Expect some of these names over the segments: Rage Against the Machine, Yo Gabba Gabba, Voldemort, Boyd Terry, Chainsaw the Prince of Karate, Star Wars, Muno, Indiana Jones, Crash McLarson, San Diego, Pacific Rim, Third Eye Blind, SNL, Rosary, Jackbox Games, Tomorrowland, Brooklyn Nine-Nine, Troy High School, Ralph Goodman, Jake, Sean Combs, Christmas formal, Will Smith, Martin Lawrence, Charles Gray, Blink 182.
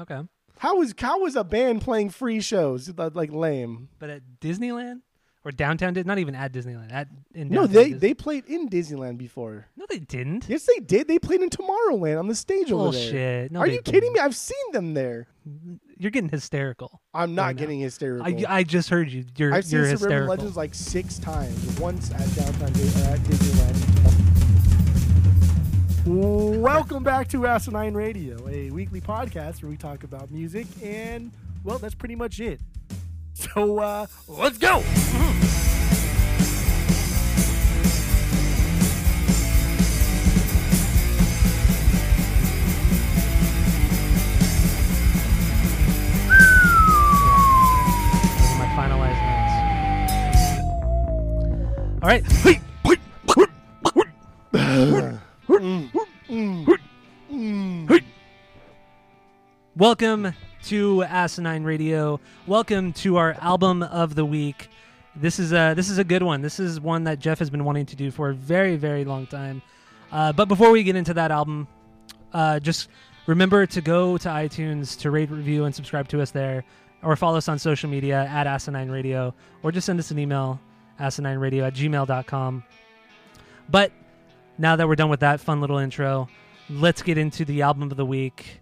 Okay. How was a band playing free shows? Like, lame. But at Disneyland? Or downtown, not even at Disneyland. They played in Disneyland before. No, they didn't. Yes, they did. They played in Tomorrowland on the stage over there. Bullshit. No, are you kidding me? I've seen them there. You're getting hysterical. I'm not getting hysterical. I just heard you. I've seen Suburban Legends like 6 times. Once at downtown at Disneyland. Welcome back to Asinine Radio, a weekly podcast where we talk about music and, well, that's pretty much it. So, let's go! My finalized notes. All right. Welcome to Asinine Radio. Welcome to our album of the week. This is a good one. This is one that Jeff has been wanting to do for a very, very long time. But before we get into that album, just remember to go to iTunes to rate, review, and subscribe to us there, or follow us on social media at Asinine Radio, or just send us an email, asinineradio@gmail.com. But now that we're done with that fun little intro, let's get into the album of the week.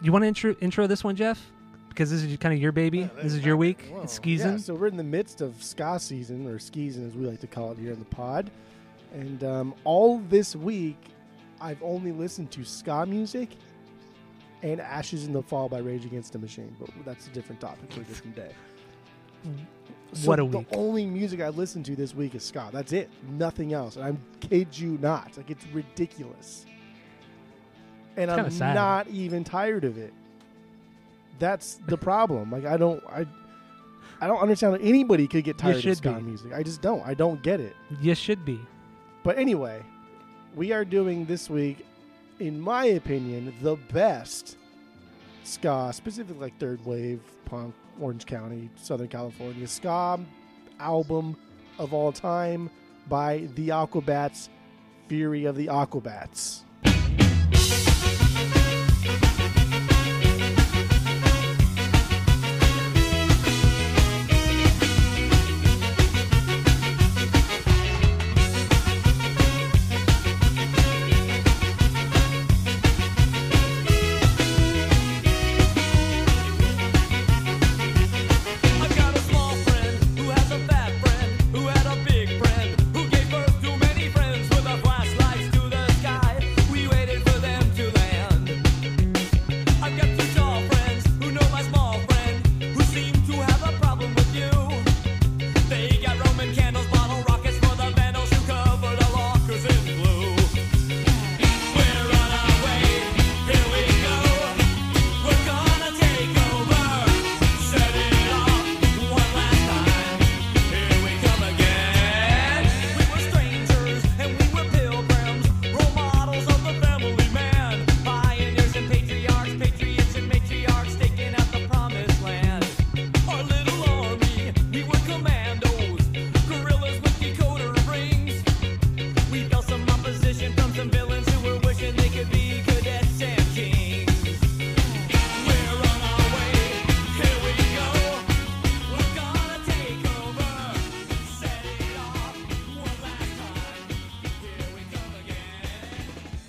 You want to intro this one, Jeff? Because this is kind of your baby. Yeah, this is your week. Whoa. It's skeezin'. Yeah, so we're in the midst of ska season, or skeezin' as we like to call it here in the pod. And all this week, I've only listened to ska music and Ashes in the Fall by Rage Against the Machine. But that's a different topic for a different day. So what a week. The only music I listened to this week is ska. That's it. Nothing else. And I kid you not. Like, it's ridiculous. And I'm sad. Not even tired of it. That's the problem. Like, I don't understand how anybody could get tired of ska music. I just don't. I don't get it. You should be. But anyway, we are doing this week, in my opinion, the best ska, specifically like third wave punk, Orange County, Southern California ska album of all time by the Aquabats, Fury of the Aquabats.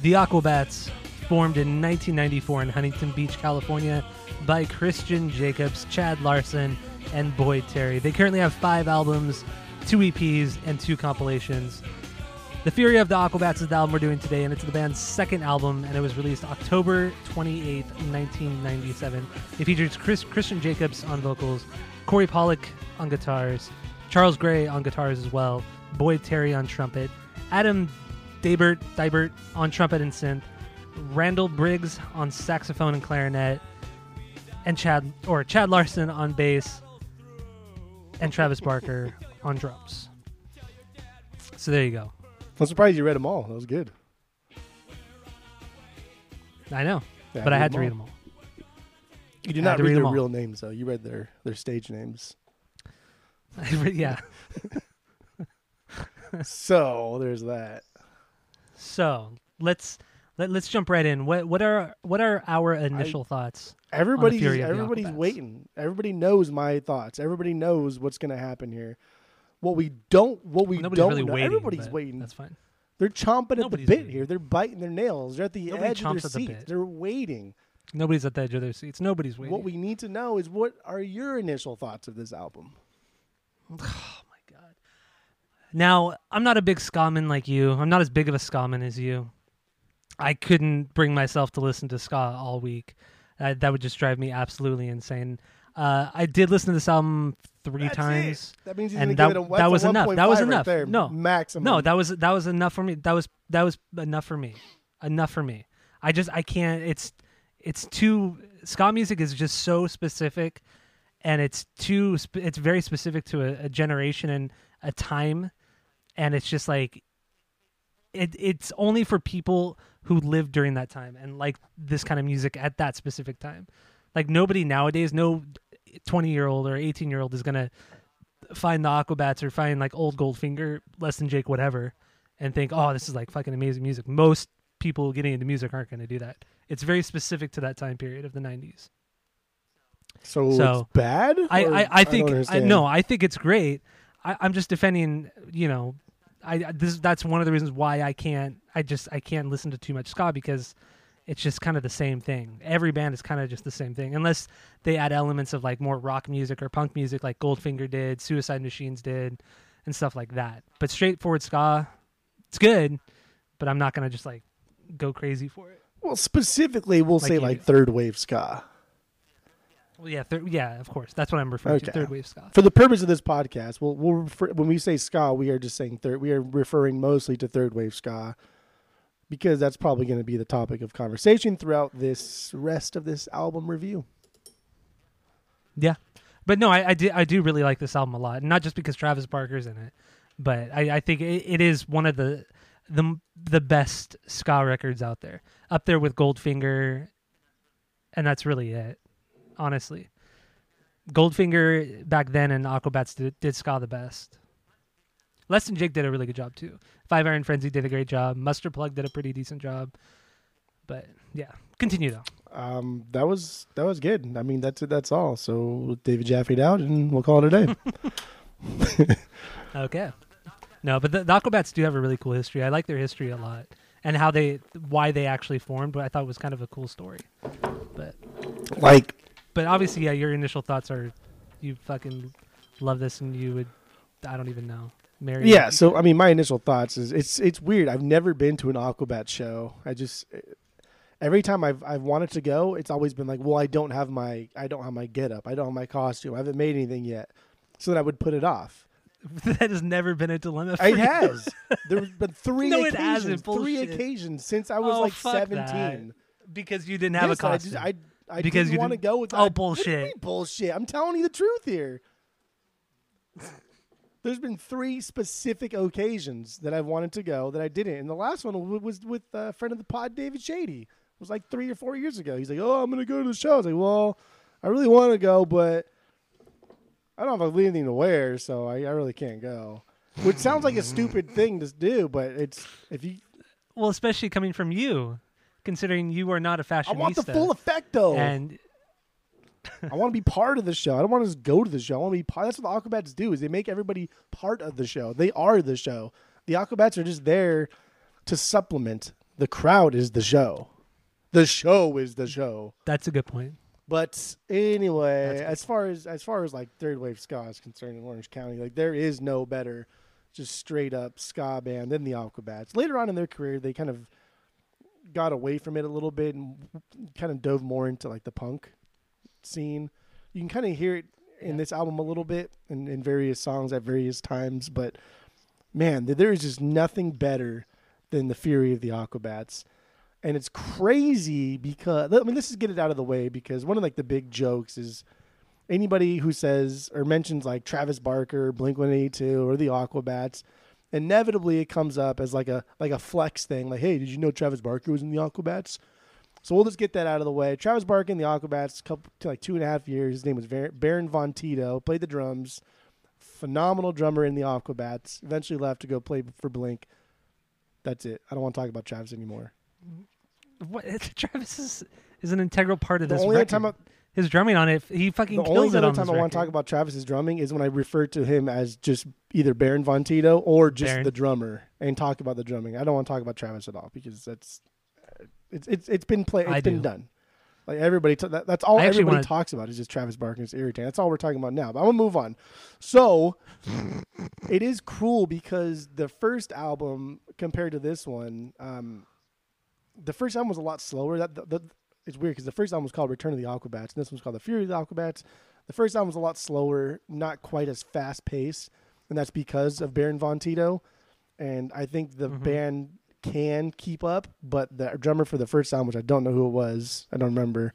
The Aquabats, formed in 1994 in Huntington Beach, California, by Christian Jacobs, Chad Larson, and Boyd Terry. They currently have 5 albums, 2 EPs, and 2 compilations. The Fury of the Aquabats is the album we're doing today, and it's the band's second album, and it was released October 28, 1997. It features Christian Jacobs on vocals, Corey Pollack on guitars, Charles Gray on guitars as well, Boyd Terry on trumpet, Adam Deibert on trumpet and synth, Randall Briggs on saxophone and clarinet, and Chad Larson on bass, and Travis Barker on drums. So there you go. I'm surprised you read them all. That was good. I know, yeah, but I had to read them all. You did not read their real names, though. You read their stage names. Yeah. So there's that. So let's Let's jump right in. What are our initial thoughts? Everybody's waiting. Everybody knows my thoughts. Everybody knows what's going to happen here. Everybody's waiting. That's fine. They're chomping at the bit here. They're biting their nails. They're at the edge of their seats. They're waiting. Nobody's at the edge of their seats. Nobody's waiting. What we need to know is, what are your initial thoughts of this album? Oh, my God. Now, I'm not a big ska-man like you. I'm not as big of a ska-man as you. I couldn't bring myself to listen to ska all week. That would just drive me absolutely insane. I did listen to this album three times. That means you didn't give it a 1.5. That was enough. That was enough. Right there, no, maximum. No, that was enough for me. That was enough for me. Enough for me. I can't. It's too. Ska music is just so specific, and it's too. It's very specific to a generation and a time, and it's just like. It's only for people who lived during that time and like this kind of music at that specific time. Like nobody nowadays, no 20-year-old or 18-year-old is gonna find the Aquabats or find like old Goldfinger, Less Than Jake, whatever, and think, oh, this is like fucking amazing music. Most people getting into music aren't gonna do that. It's very specific to that time period of the 90s. So it's bad? I think it's great. I'm just defending, you know. That's one of the reasons why I can't listen to too much ska, because it's just kind of the same thing. Every band is kind of just the same thing, unless they add elements of like more rock music or punk music, like Goldfinger did, Suicide Machines did, and stuff like that. But straightforward ska, it's good, but I'm not gonna just like go crazy for it. Well, specifically, we'll say like third wave ska. Well, yeah, of course. That's what I'm referring to. Third wave ska. For the purpose of this podcast, when we say ska, we are just saying third. We are referring mostly to third wave ska, because that's probably going to be the topic of conversation throughout this rest of this album review. Yeah, but no, I do really like this album a lot, not just because Travis Barker's in it, but I think it is one of the best ska records out there, up there with Goldfinger, and that's really it. Honestly, Goldfinger back then and Aquabats did ska the best. Less Than Jake did a really good job too. Five Iron Frenzy did a great job. Mustard Plug did a pretty decent job. But yeah, continue though. That was good. I mean, that's all. So David Jaffe'd out, and we'll call it a day. Okay. No, but the Aquabats do have a really cool history. I like their history a lot and how why they actually formed. But I thought it was kind of a cool story. But obviously, yeah, your initial thoughts are you fucking love this and you would, I don't even know, marry. Yeah, so, I mean, my initial thoughts is it's weird. I've never been to an Aquabat show. I just, every time I've wanted to go, it's always been like, well, I don't have my getup. I don't have my costume. I haven't made anything yet. So then I would put it off. That has never been a dilemma for you. It has. There's been three occasions since I was 17. That. Because you didn't have a costume. I didn't want to go with that. Oh, bullshit. Bullshit. I'm telling you the truth here. There's been three specific occasions that I've wanted to go that I didn't. And the last one was with a friend of the pod, David Shady. It was like 3 or 4 years ago. He's like, oh, I'm going to go to the show. I was like, well, I really want to go, but I don't have anything to wear, so I really can't go. Which sounds like a stupid thing to do, but it's if you. Well, especially coming from you. Considering you are not a fashionista. I want the full effect, though. And I want to be part of the show. I don't want to just go to the show. I want to be part. That's what the Aquabats do, is they make everybody part of the show. They are the show. The Aquabats are just there to supplement. The crowd is the show. The show is the show. That's a good point. But anyway, as far as like third wave ska is concerned in Orange County, like there is no better just straight up ska band than the Aquabats. Later on in their career, they kind of got away from it a little bit and kind of dove more into like the punk scene. You can kind of hear it in this album a little bit and in various songs at various times, but man, there is just nothing better than the Fury of the Aquabats. And it's crazy because, I mean, this is get it out of the way, because one of like the big jokes is anybody who says or mentions like Travis Barker, Blink 182 or the Aquabats, inevitably it comes up as like a flex thing, like, hey, did you know Travis Barker was in the Aquabats? So we'll just get that out of the way. Travis Barker in the Aquabats like 2.5 years. His name was Baron Von Tito, played the drums, phenomenal drummer in the Aquabats, eventually left to go play for Blink. That's it. I don't want to talk about Travis anymore. What? Travis is an integral part of this record. His drumming on it, he fucking kills it on this record. The only time I want to talk about Travis's drumming is when I refer to him as just either Baron Von Tito or just Baron, the drummer, and talk about the drumming. I don't want to talk about Travis at all because that's it's been played. It's been done. Like everybody, that's all everybody talks about is just Travis Barker. It's irritating. That's all we're talking about now. But I'm gonna move on. So it is cruel because the first album compared to this one, the first album was a lot slower. It's weird because the first album was called Return of the Aquabats, and this one's called The Fury of the Aquabats. The first album was a lot slower, not quite as fast paced, and that's because of Baron Von Tito. And I think the band can keep up, but the drummer for the first album, which I don't know who it was, I don't remember,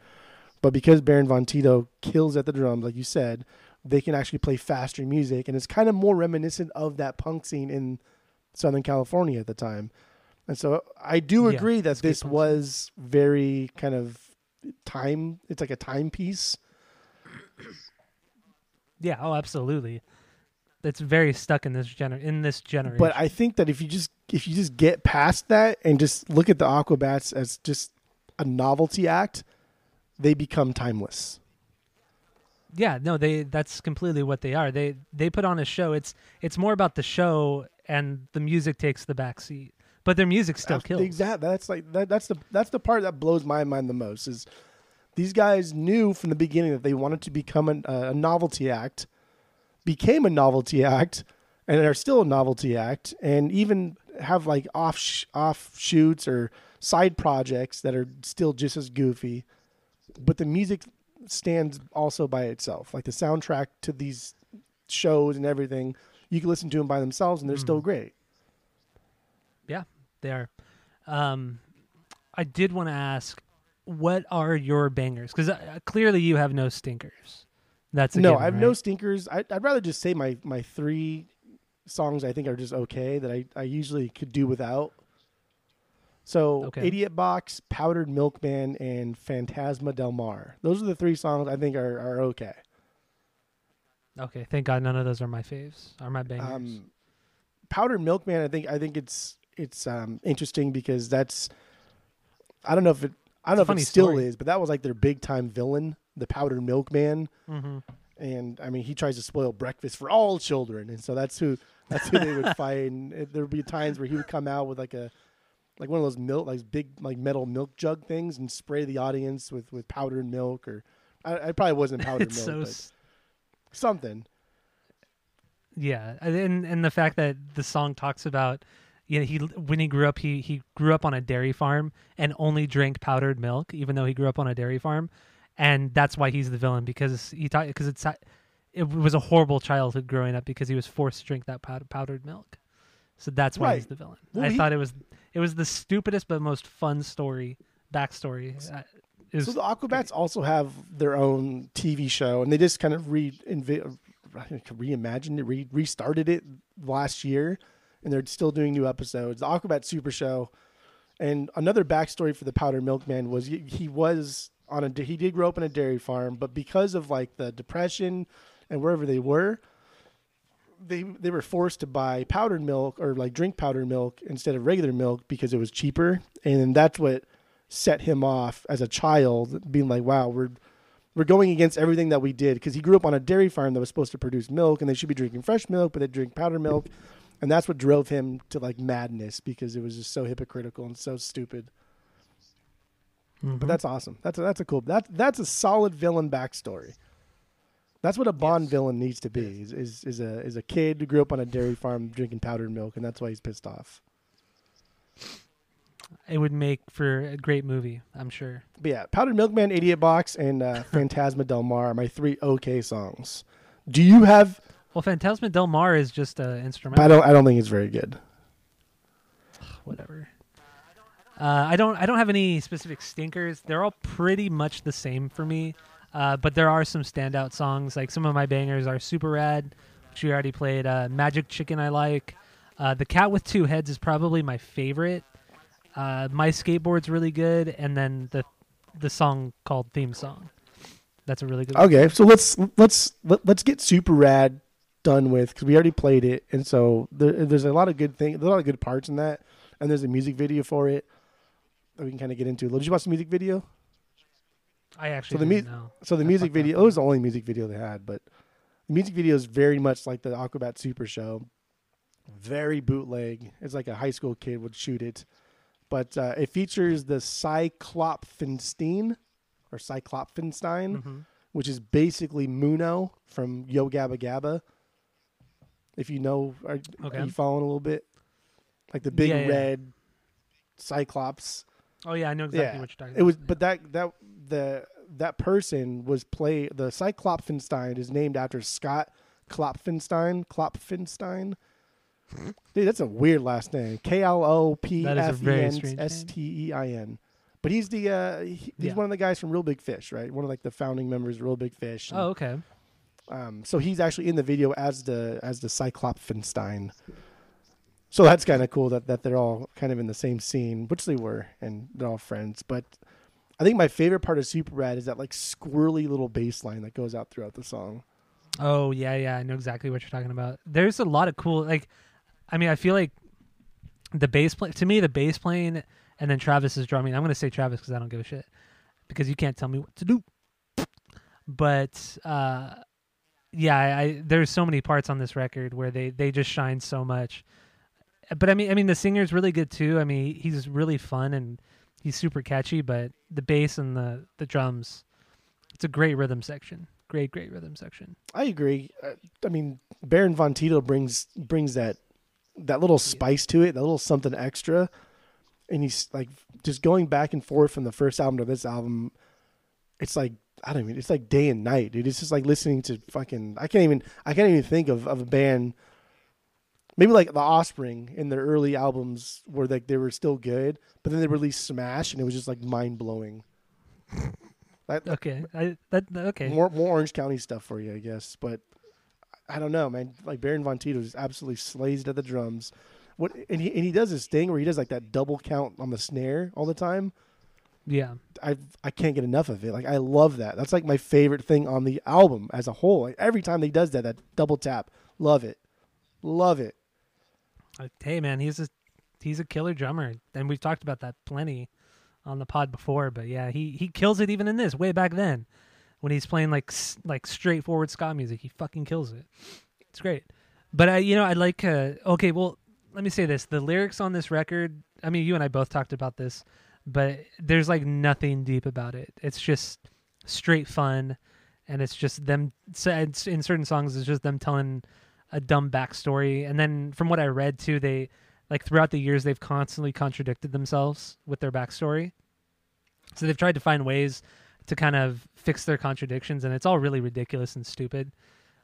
but because Baron Von Tito kills at the drums, like you said, they can actually play faster music, and it's kind of more reminiscent of that punk scene in Southern California at the time. And so I do agree that this was very kind of time, it's like a timepiece. Yeah, oh, absolutely. It's very stuck in this generation. But I think that if you just get past that and just look at the Aquabats as just a novelty act, they become timeless. Yeah, no, that's completely what they are. They put on a show. It's more about the show, and the music takes the back seat. But their music still kills. Exactly. That's the part that blows my mind the most is these guys knew from the beginning that they wanted to become a novelty act. Became a novelty act, and are still a novelty act, and even have like offshoots or side projects that are still just as goofy. But the music stands also by itself. Like the soundtrack to these shows and everything, you can listen to them by themselves, and they're still great. Yeah, they are. I did want to ask, what are your bangers? Because clearly you have no stinkers. I have no stinkers. I'd rather just say my three songs I think are just okay that I usually could do without. So Idiot Box, Powdered Milkman, and Phantasma Del Mar. Those are the three songs I think are okay. Okay, thank God none of those are my faves, are my bangers. Powdered Milkman, I think it's interesting because that's I don't know if it still is, but that was like their big time villain. The Powdered Milkman, and I mean, he tries to spoil breakfast for all children, and so that's who they would fight. And there would be times where he would come out with like one of those big metal milk jug things, and spray the audience with powdered milk, or I probably wasn't powdered milk, but something. Yeah, and the fact that the song talks about, you know, when he grew up on a dairy farm and only drank powdered milk, even though he grew up on a dairy farm. And that's why he's the villain, because it was a horrible childhood growing up because he was forced to drink that powdered milk. So that's why he's the villain. Well, I thought it was the stupidest but most fun backstory. So the Aquabats also have their own TV show, and they just kind of reimagined it, restarted it last year, and they're still doing new episodes. The Aquabat Super Show, and another backstory for the Powdered Milkman was he did grow up on a dairy farm, but because of like the Depression and wherever they were, they were forced to buy powdered milk or like drink powdered milk instead of regular milk because it was cheaper, and that's what set him off as a child, being like, wow, we're going against everything that we did, because he grew up on a dairy farm that was supposed to produce milk, and they should be drinking fresh milk, but they drink powdered milk, and that's what drove him to like madness because it was just so hypocritical and so stupid. But that's awesome. That's a solid villain backstory. That's what a Bond villain needs to be. Is a kid who grew up on a dairy farm drinking powdered milk, and that's why he's pissed off. It would make for a great movie, I'm sure. But yeah, Powdered Milkman, Idiot Box, and Phantasma Del Mar are my three okay songs. Do you have? Well, Phantasma Del Mar is just an instrumental. I don't think it's very good. Whatever. I don't have any specific stinkers. They're all pretty much the same for me, but there are some standout songs. Like some of my bangers are Super Rad, which we already played. Magic Chicken I like. The Cat with Two Heads is probably my favorite. My Skateboard's really good, and then the song called Theme Song. That's a really good one. Okay, so let's get Super Rad done with, because we already played it, and so there's a lot of good parts in that, and there's a music video for it. that we can kind of get into. Did you watch the music video? I actually didn't know. So the music video, it was the only music video they had, but the music video is very much like the Aquabat Super Show. Very bootleg. It's like a high school kid would shoot it. But it features the Cyclopfenstein, or Cyclopfenstein, which is basically Muno from Yo Gabba Gabba. If you know, are you following a little bit? Like the big red Cyclops. Oh yeah, I know exactly what you're talking about. It was, but that person was the Cyclopfenstein is named after Scott Klopfenstein. Klopfenstein. Dude, that's a weird last name. Klopfenstein. But he's the he's one of the guys from Real Big Fish, right? One of like the founding members of Real Big Fish. And, so he's actually in the video as the Cyclopfenstein. So that's kind of cool that they're all kind of in the same scene, which they were, and they're all friends. But I think my favorite part of Superbad is that like squirrely little bass line that goes out throughout the song. Oh yeah, I know exactly what you're talking about. There's a lot of cool, like, I mean, I feel like the bass play, to me, the bass playing, and then Travis's drumming. I'm gonna say Travis because I don't give a shit, because you can't tell me what to do. But there's so many parts on this record where they just shine so much. But I mean, the singer's really good too. I mean, he's really fun and he's super catchy. But the bass and the drums, it's a great rhythm section. Great rhythm section. I agree. I mean, Baron Von Tito brings that little spice to it, that little something extra. And he's like just going back and forth from the first album to this album. It's like, I don't even, it's like day and night, dude. It's just like listening to fucking, I can't even think of a band. Maybe like The Offspring in their early albums were like they were still good, but then they released Smash and it was just like mind blowing. More Orange County stuff for you, I guess. But I don't know, man. Like Baron Von Tito just absolutely slays at the drums. And he does this thing where he does like that double count on the snare all the time. Yeah, I can't get enough of it. Like I love that. That's like my favorite thing on the album as a whole. Like, every time he does that double tap, love it. Hey man, he's a killer drummer, and we've talked about that plenty on the pod before. But yeah, he kills it even in this. Way back then, when he's playing like straightforward ska music, he fucking kills it. It's great. But let me say this: the lyrics on this record. I mean, you and I both talked about this, but there's like nothing deep about it. It's just straight fun, and it's just them. In certain songs, it's just them telling a dumb backstory. And then from what I read too, they like throughout the years they've constantly contradicted themselves with their backstory. So they've tried to find ways to kind of fix their contradictions, and it's all really ridiculous and stupid.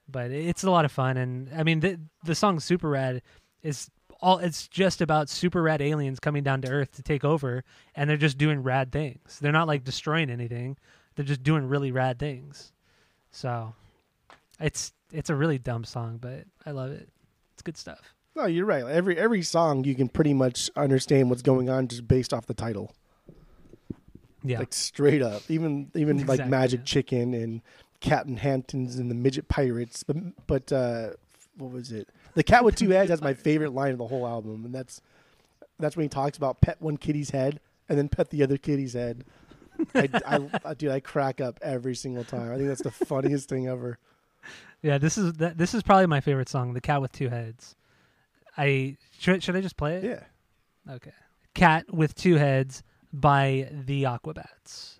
But it's a lot of fun, and I mean the song Superrad is all. It's just about super rad aliens coming down to Earth to take over, and they're just doing rad things. They're not like destroying anything; they're just doing really rad things. So it's a really dumb song, but I love it. It's good stuff. No, you're right. Every song you can pretty much understand what's going on just based off the title. Yeah, like straight up. Even exactly, like Magic Chicken and Captain Hampton's and the Midget Pirates. But what was it? The Cat with Two Heads has my favorite line of the whole album, and that's when he talks about pet one kitty's head and then pet the other kitty's head. I crack up every single time. I think that's the funniest thing ever. Yeah, this is probably my favorite song, The Cat with Two Heads. Should I just play it? Yeah. Okay. Cat with Two Heads by the Aquabats.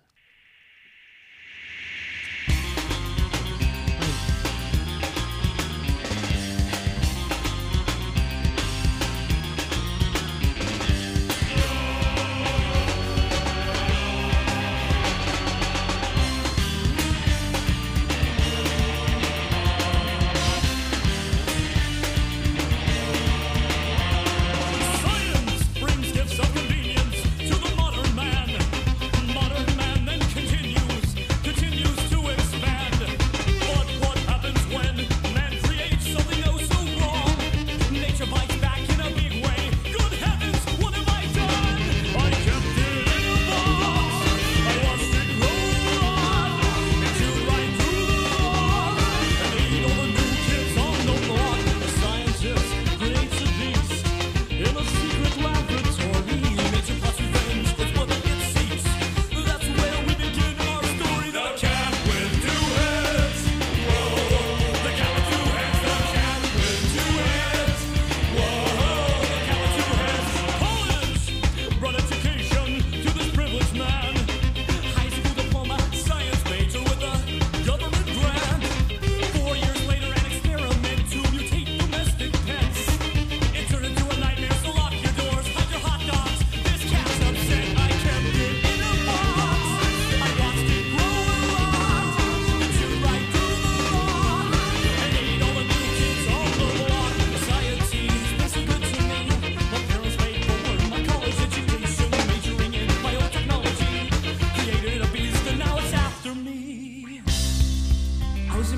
Science brings gifts of convenience to the modern man. Modern man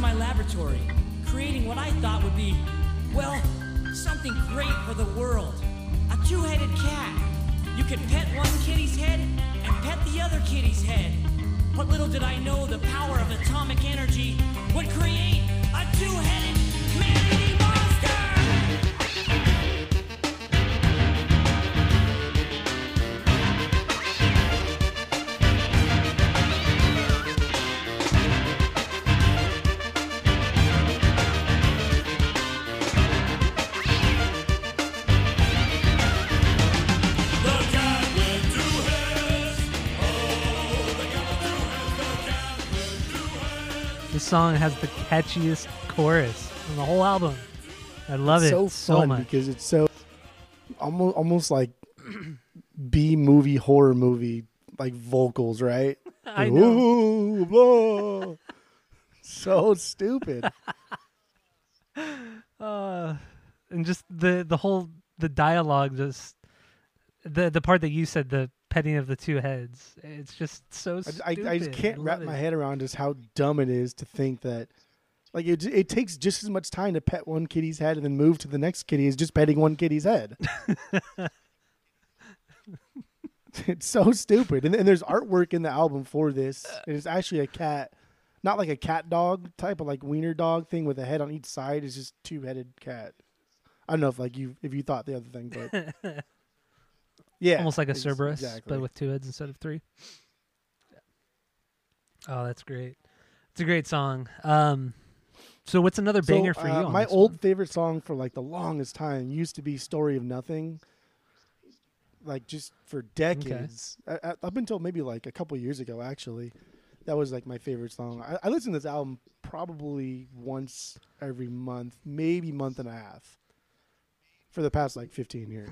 my laboratory, creating what I thought would be, well, something great for the world. A two-headed cat. You could pet one kitty's head and pet the other kitty's head. But little did I know the power of atomic energy would create a two-headed man-eating monster! Song has the catchiest chorus on the whole album. I love it so much because it's so almost like B movie horror movie like vocals, right? I know. Ooh, whoa. So stupid. And just the whole dialogue, just the part that you said, the petting of the two heads. It's just so stupid. I just can't wrap my head around just how dumb it is to think that, like, it takes just as much time to pet one kitty's head and then move to the next kitty as just petting one kitty's head. It's so stupid. And there's artwork in the album for this. It's actually a cat, not like a cat dog type, but like wiener dog thing with a head on each side. It's just two-headed cat. I don't know if you thought the other thing, but. Yeah, almost like a Cerberus, exactly. But with two heads instead of three. Oh, that's great. It's a great song. So what's another banger for you on my old one? Favorite song for like the longest time used to be Story of Nothing. Like just for decades. Okay. Up until maybe like a couple years ago, actually. That was like my favorite song. I listen to this album probably once every month, maybe month and a half. For the past like 15 years.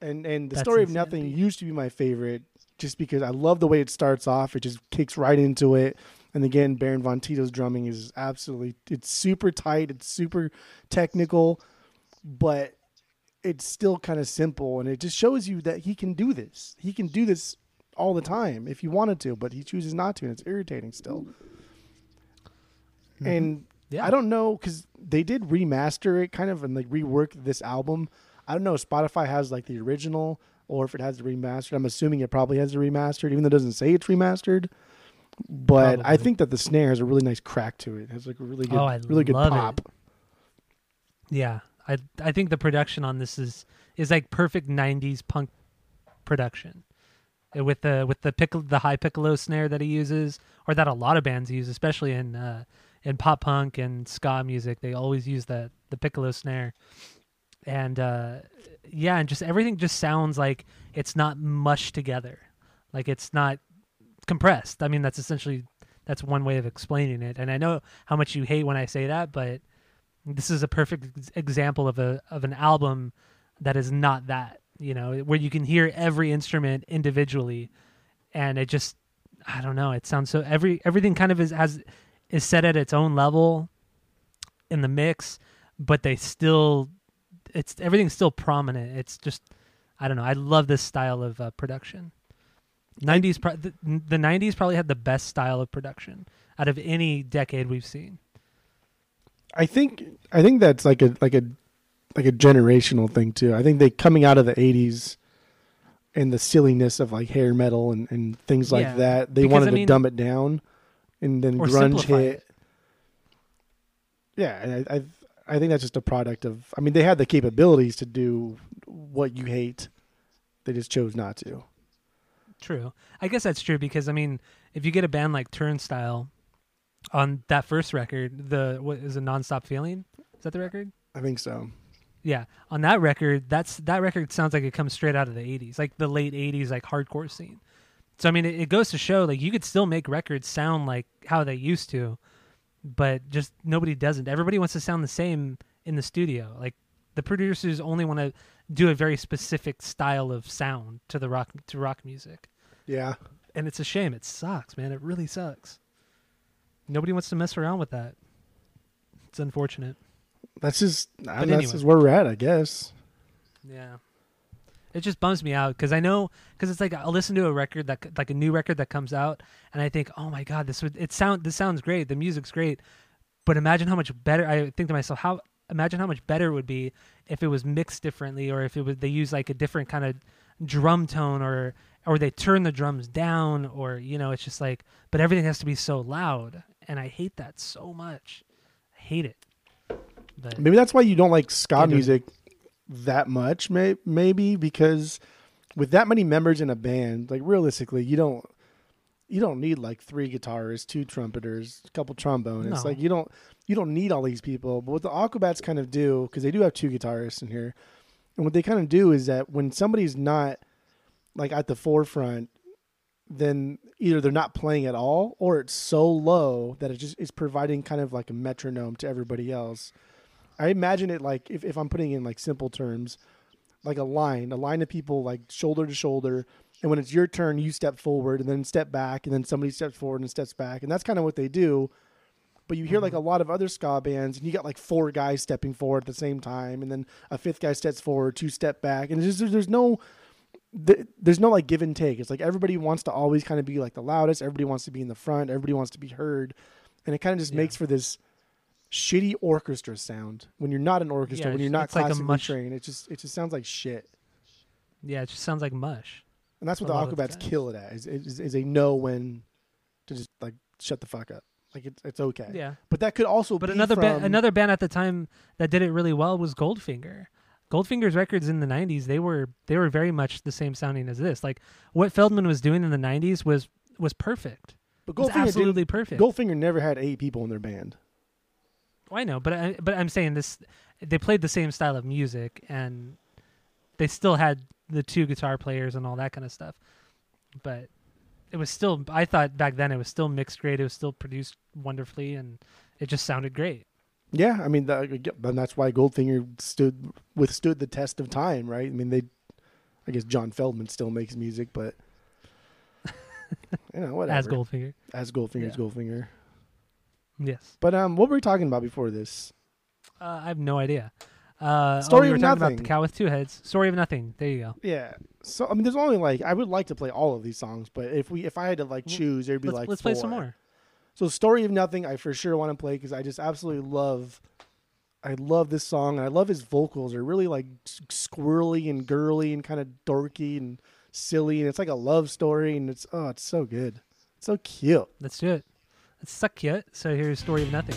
And the Story of Nothing used to be my favorite just because I love the way it starts off. It just kicks right into it. And again, Baron Von Tito's drumming is absolutely, it's super tight. It's super technical, but it's still kind of simple. And it just shows you that he can do this. He can do this all the time if he wanted to, but he chooses not to. And it's irritating still. Mm-hmm. And yeah. I don't know, because they did remaster it kind of and like rework this album. I don't know if Spotify has like the original or if it has the remastered. I'm assuming it probably has the remastered, even though it doesn't say it's remastered. But probably. I think that the snare has a really nice crack to it. It has like a really good, really good pop. It. Yeah, I think the production on this is like perfect '90s punk production, with the high piccolo snare that he uses, or that a lot of bands use, especially in pop punk and ska music. They always use the piccolo snare. And yeah, and just everything just sounds like it's not mushed together, like it's not compressed. I mean, that's one way of explaining it. And I know how much you hate when I say that, but this is a perfect example of an album that is not that, you know, where you can hear every instrument individually, and it just, I don't know, it sounds so everything kind of is set at its own level in the mix, but they still. Everything's still prominent. It's just, I don't know. I love this style of production. The 90s probably had the best style of production out of any decade we've seen. I think that's like a generational thing too. I think they coming out of the 80s and the silliness of like hair metal and things like that. They wanted to dumb it down, and then grunge hit. Yeah, and I think that's just a product of... I mean, they had the capabilities to do what you hate. They just chose not to. True. I guess that's true because, I mean, if you get a band like Turnstile on that first record, what is a Nonstop Feeling? Is that the record? I think so. Yeah. On that record, that record sounds like it comes straight out of the 80s, like the late 80s, like hardcore scene. So, I mean, it goes to show, like, you could still make records sound like how they used to, but just nobody does it. Everybody wants to sound the same in the studio. Like the producers only want to do a very specific style of sound to the rock music. Yeah. And it's a shame. It sucks, man. It really sucks. Nobody wants to mess around with that. It's unfortunate. That's just where we're at, I guess. Yeah. It just bums me out because I know, because it's like I'll listen to a record that, like a new record that comes out, and I think, oh my God, this sounds great. The music's great, but imagine how much better. I think to myself, imagine how much better it would be if it was mixed differently, or if it was, they use like a different kind of drum tone, or they turn the drums down, or, you know, it's just like, but everything has to be so loud. And I hate that so much. I hate it. But maybe that's why you don't like ska music that much. Maybe because with that many members in a band, like realistically, you don't need like 3 guitarists, 2 trumpeters, a couple trombonists. No. Like you don't need all these people. But what the Aquabats kind of do, because they do have 2 guitarists in here, and what they kind of do is that when somebody's not like at the forefront, then either they're not playing at all, or it's so low that it just is providing kind of like a metronome to everybody else. I imagine it like, if I'm putting in like simple terms, like a line of people like shoulder to shoulder. And when it's your turn, you step forward and then step back, and then somebody steps forward and steps back. And that's kind of what they do. But you hear like a lot of other ska bands, and you got like 4 guys stepping forward at the same time. And then a 5th guy steps forward, 2 step back. And it's just, there's no like give and take. It's like everybody wants to always kind of be like the loudest. Everybody wants to be in the front. Everybody wants to be heard. And it kind of just makes for this shitty orchestra sound when you're not an orchestra, when you're not classically like trained. It just sounds like shit. Yeah, it just sounds like mush. And that's what the Aquabats kill it at, is they know when to just like shut the fuck up. Like it's okay. Yeah. But that could also be another band at the time that did it really well was Goldfinger. Goldfinger's records in the 90s, they were very much the same sounding as this. Like what Feldman was doing in the 90s was perfect. But Goldfinger absolutely perfect. Goldfinger never had 8 people in their band. Well, I know, but I'm saying this, they played the same style of music, and they still had the 2 guitar players and all that kind of stuff. But it was still, I thought back then it was still mixed great. It was still produced wonderfully, and it just sounded great. Yeah, I mean, and that's why Goldfinger withstood the test of time, right? I mean, I guess John Feldman still makes music, but you know, whatever. As Goldfinger. As Goldfinger's Goldfinger. Yes. But what were we talking about before this? I have no idea. Story of Nothing. About the cow with 2 heads. Story of Nothing. There you go. Yeah. So I mean, there's only like, I would like to play all of these songs, but if I had to like choose, there'd be let's 4. Play some more. So Story of Nothing, I for sure want to play because I just absolutely love this song, and I love his vocals. They're really like squirrely and girly and kind of dorky and silly, and it's like a love story, and it's so good, it's so cute. Let's do it. It's so cute. So here's Story of Nothing.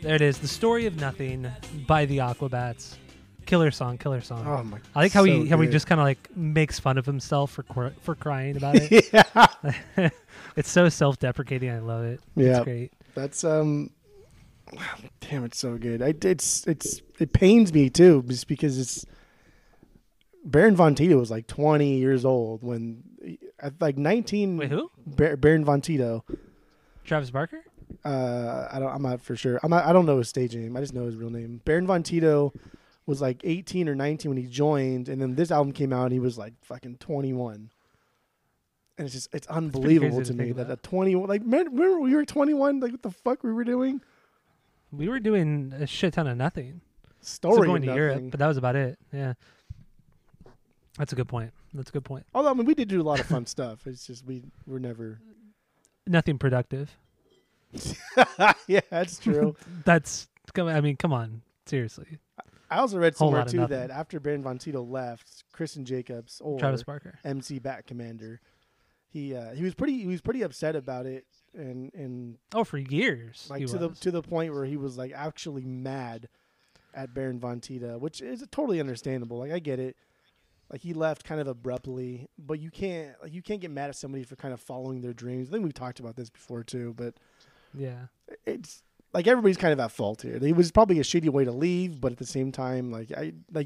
There it is, The Story of Nothing by the Aquabats. Killer song. Oh my! I like how he just kind of like makes fun of himself for crying about it. Yeah, it's so self-deprecating. I love it. Yeah, it's great. That's damn, it's so good. It pains me too, just because it's. Baron von Tito was like 20 years old when at like 19. Wait, who? Baron Von Tito. Travis Barker? I'm not for sure. I don't know his stage name. I just know his real name. Baron Von Tito was like 18 or 19 when he joined, and then this album came out, and he was like fucking 21. And it's just, it's unbelievable to me that a 21, like, remember we were 21? Like, what the fuck we were doing? We were doing a shit ton of nothing. Story going to Europe, but that was about it. Yeah. That's a good point. Although, I mean, we did do a lot of fun stuff. It's just we were never... Nothing productive. Yeah, that's true. Come on. Seriously. I also read somewhere, too, that after Baron Von Tito left, Christian Jacobs, or Travis Barker, MC Bat Commander, he was pretty upset about it, and for years, like to the point where he was like actually mad at Baron Von Tito, which is totally understandable. Like, I get it. Like, he left kind of abruptly, but you can't get mad at somebody for kind of following their dreams. I think we've talked about this before too, but yeah, it's like everybody's kind of at fault here. It was probably a shitty way to leave, but at the same time, like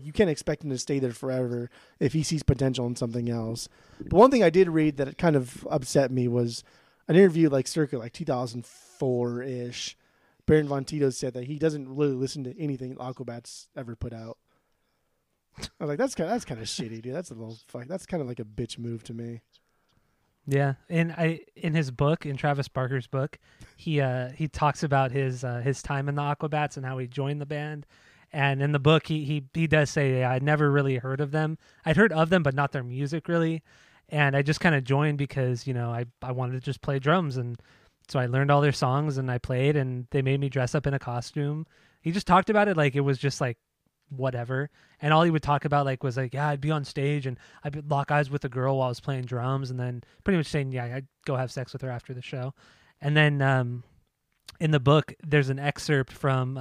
you can't expect him to stay there forever if he sees potential in something else. But one thing I did read that it kind of upset me was an interview like circa like 2004-ish. Baron Von Tito said that he doesn't really listen to anything Aquabats ever put out. I was like, that's kind of shitty, dude. That's a little fuck. That's kind of like a bitch move to me. Yeah, and in Travis Barker's book, he talks about his time in the Aquabats and how he joined the band. And in the book, he does say, yeah, I'd never really heard of them. I'd heard of them, but not their music really. And I just kind of joined because, you know, I wanted to just play drums, and so I learned all their songs and I played, and they made me dress up in a costume. He just talked about it like it was just like whatever, and all he would talk about like was like, yeah, I'd be on stage and I'd lock eyes with a girl while I was playing drums, and then pretty much saying, yeah, I'd go have sex with her after the show. And then in the book there's an excerpt from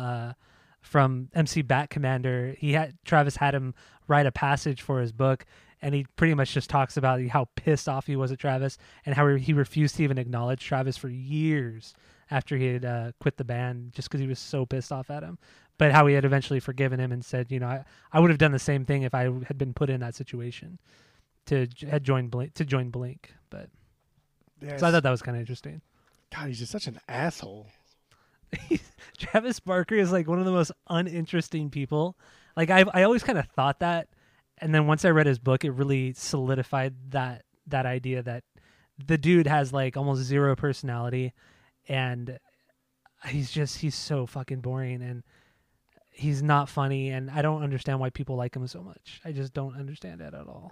MC Bat Commander. Travis had him write a passage for his book, and he pretty much just talks about how pissed off he was at Travis and how he refused to even acknowledge Travis for years after he had quit the band, just because he was so pissed off at him. But how he had eventually forgiven him and said, you know, I would have done the same thing if I had been put in that situation to join Blink. But yes. So I thought that was kind of interesting. God, he's just such an asshole. Travis Barker is like one of the most uninteresting people. Like, I always kind of thought that, and then once I read his book, it really solidified that idea that the dude has like almost zero personality. And he's so fucking boring, and he's not funny, and I don't understand why people like him so much. I just don't understand it at all.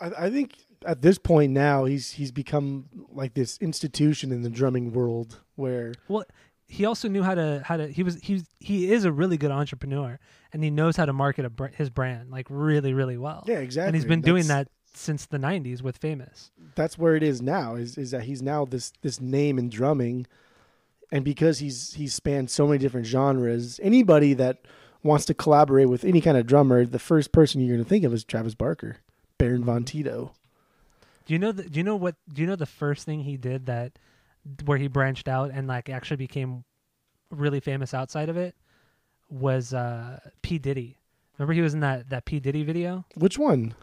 I think at this point now he's become like this institution in the drumming world where. Well, he also knew how to. He is a really good entrepreneur, and he knows how to market his brand like really, really well. Yeah, exactly. And he's been doing that since the 90s with Famous. That's where it is now, is that he's now this name in drumming, and because he's spanned so many different genres, anybody that wants to collaborate with any kind of drummer, the first person you're going to think of is Travis Barker, Baron Von Tito. Do you know the first thing he did where he branched out and like actually became really famous outside of it was P. Diddy. Remember he was in that P. Diddy video? Which one?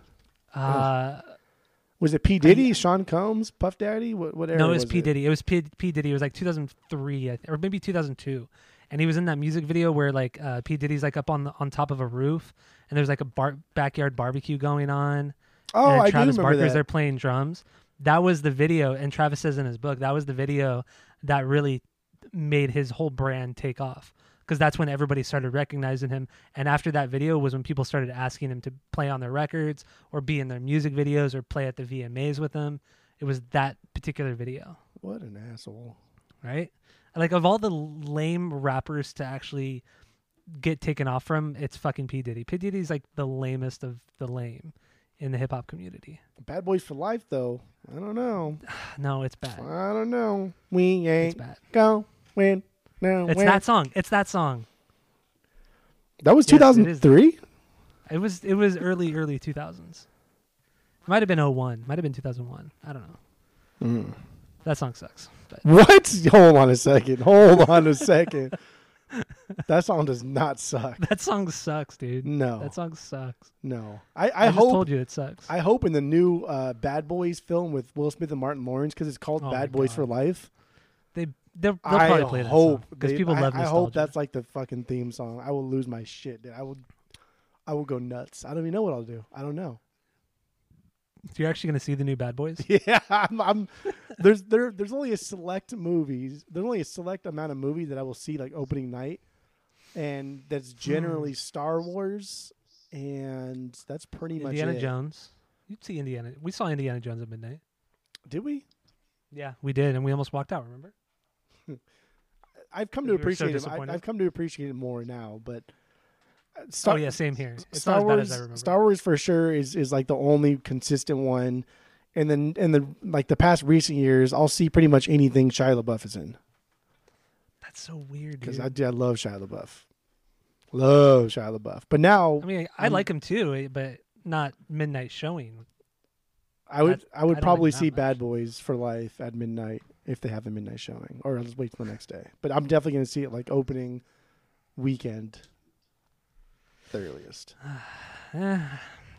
Was it P. Diddy, Sean Combs, Puff Daddy? Whatever. No, it was P. Diddy. It was P. Diddy. It was like 2003 or maybe 2002. And he was in that music video where like P. Diddy's like up on top of a roof, and there's like a backyard barbecue going on. Oh, I do remember that. Travis Barker's there playing drums. That was the video, and Travis says in his book, that was the video that really made his whole brand take off. Because that's when everybody started recognizing him. And after that video was when people started asking him to play on their records or be in their music videos or play at the VMAs with them. It was that particular video. What an asshole. Right? Like, of all the lame rappers to actually get taken off from, it's fucking P. Diddy. P. Diddy's like the lamest of the lame in the hip-hop community. Bad Boys for Life, though. I don't know. No, it's bad. I don't know. We ain't going. No, it's that song. That was 2003? Yes, it was early 2000s. Might have been 01. Might have been 2001. I don't know. That song sucks. But. What? Hold on a second. That song does not suck. That song sucks, dude. No. That song sucks. No. I hope, just told you it sucks. I hope in the new Bad Boys film with Will Smith and Martin Lawrence, because it's called Bad Boys for Life. They'll probably play that song, because people love nostalgia. I hope that's like the fucking theme song. I will lose my shit, dude. I will go nuts. I don't even know what I'll do. I don't know. So you're actually going to see the new Bad Boys? Yeah, there's only a select movies. There's only a select amount of movies that I will see like opening night, and that's generally Star Wars, and that's pretty much it. Indiana Jones. You'd see Indiana. We saw Indiana Jones at midnight. Did we? Yeah, we did, and we almost walked out. Remember? I've come to appreciate it. I've come to appreciate it more now, but. Oh yeah, same here. It's Star not as Wars, bad as I remember. Star Wars for sure is like the only consistent one, and then in the like the past recent years, I'll see pretty much anything Shia LaBeouf is in. That's so weird, dude. Because I love Shia LaBeouf, But now, I mean, I like him too, but not midnight showing. I would probably see Bad Boys for Life at midnight if they have a midnight showing, or I'll just wait till the next day. But I'm definitely gonna see it like opening weekend. The earliest.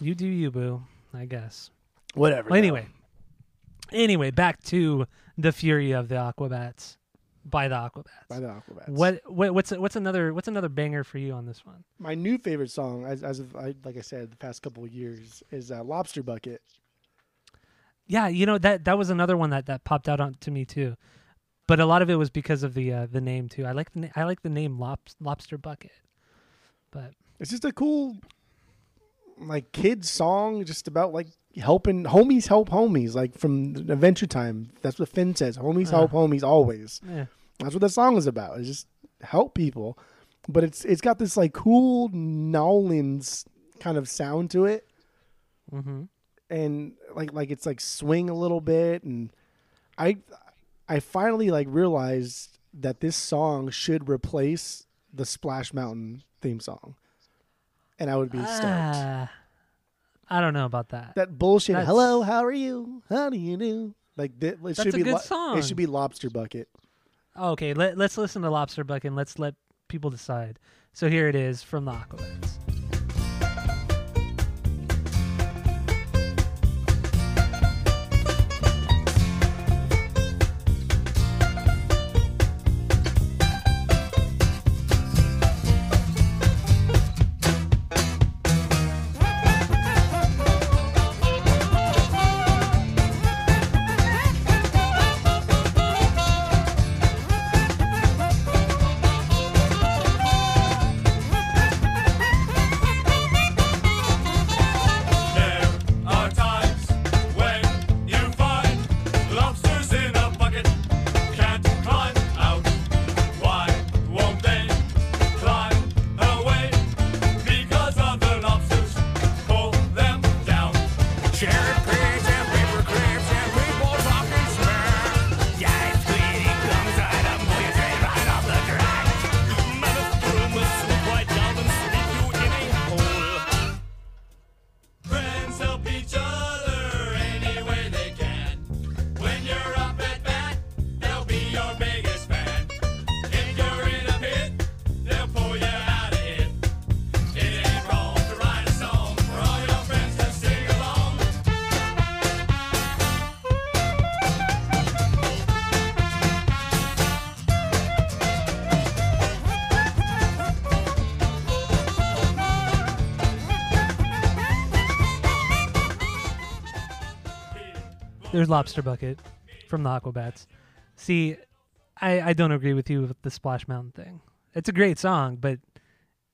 You do you, boo, I guess. Whatever. Well, anyway, back to the Fury of the Aquabats by the Aquabats. What's another banger for you on this one? My new favorite song, as I said, the past couple of years, is Lobster Bucket. Yeah, you know that was another one that popped out to me too, but a lot of it was because of the name too. I like the name Lobster Bucket, but. It's just a cool, like, kid song just about, like, helping homies help homies, like, from Adventure Time. That's what Finn says. Homies help homies always. Yeah. That's what that song is about. It's just help people. But it's got this, like, cool New Orleans kind of sound to it. Mm-hmm. And, like it's, like, swing a little bit. And I finally, like, realized that this song should replace the Splash Mountain theme song. And I would be stoked. I don't know about that. That bullshit. That's... Hello, how are you? How do you do? Like it should be a good song. It should be Lobster Bucket. Okay, let's listen to Lobster Bucket and let's let people decide. So here it is from the Aquabats. There's Lobster Bucket from the Aquabats. See, I don't agree with you with the Splash Mountain thing. It's a great song, but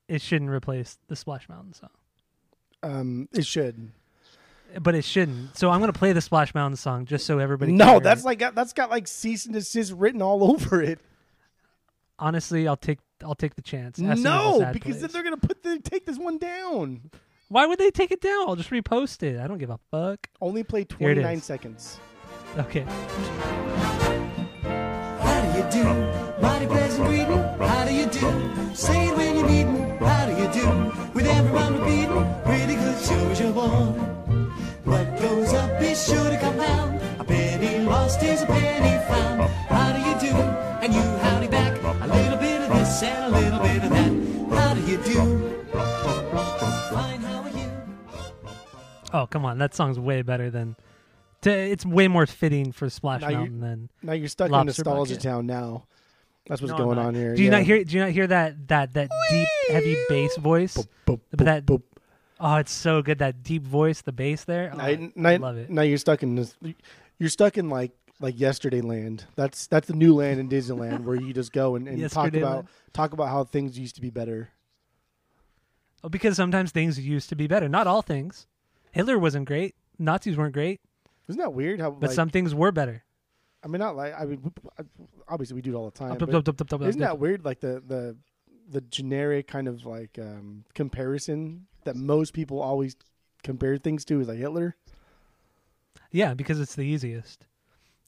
it shouldn't replace the Splash Mountain song. It should. But it shouldn't. So I'm going to play the Splash Mountain song just so everybody can hear it. That's got like cease and desist written all over it. Honestly, I'll take the chance. No, because then they're going to take this one down. Why would they take it down? I'll just repost it. I don't give a fuck. Only play 29 seconds. Okay. How do you do? Mighty pleasant greeting. How do you do? Say it when you're meeting. How do you do? With everyone repeating. Really good show as you're born. What goes up is sure to come down. A penny lost is a penny found. How do you do? And you howdy back. A little bit of this. this and a little bit of that. How do you do? Fine, how are you? Oh, come on. That song's way better than... it's way more fitting for Splash Mountain than... Now you're stuck in Nostalgia Town now. That's what's going on here. Do you not hear? Do you not hear that deep, heavy bass voice? Oh, it's so good. That deep voice, the bass there. Oh, I love it. Now you're stuck in this. You're stuck in like Yesterday Land. That's the new land in Disneyland where you just go and talk about how things used to be better. Oh, because sometimes things used to be better. Not all things. Hitler wasn't great. Nazis weren't great. Isn't that weird? But some things were better. I mean, obviously we do it all the time. Isn't that weird? Like the generic kind of like comparison that most people always compare things to is like Hitler. Yeah, because it's the easiest,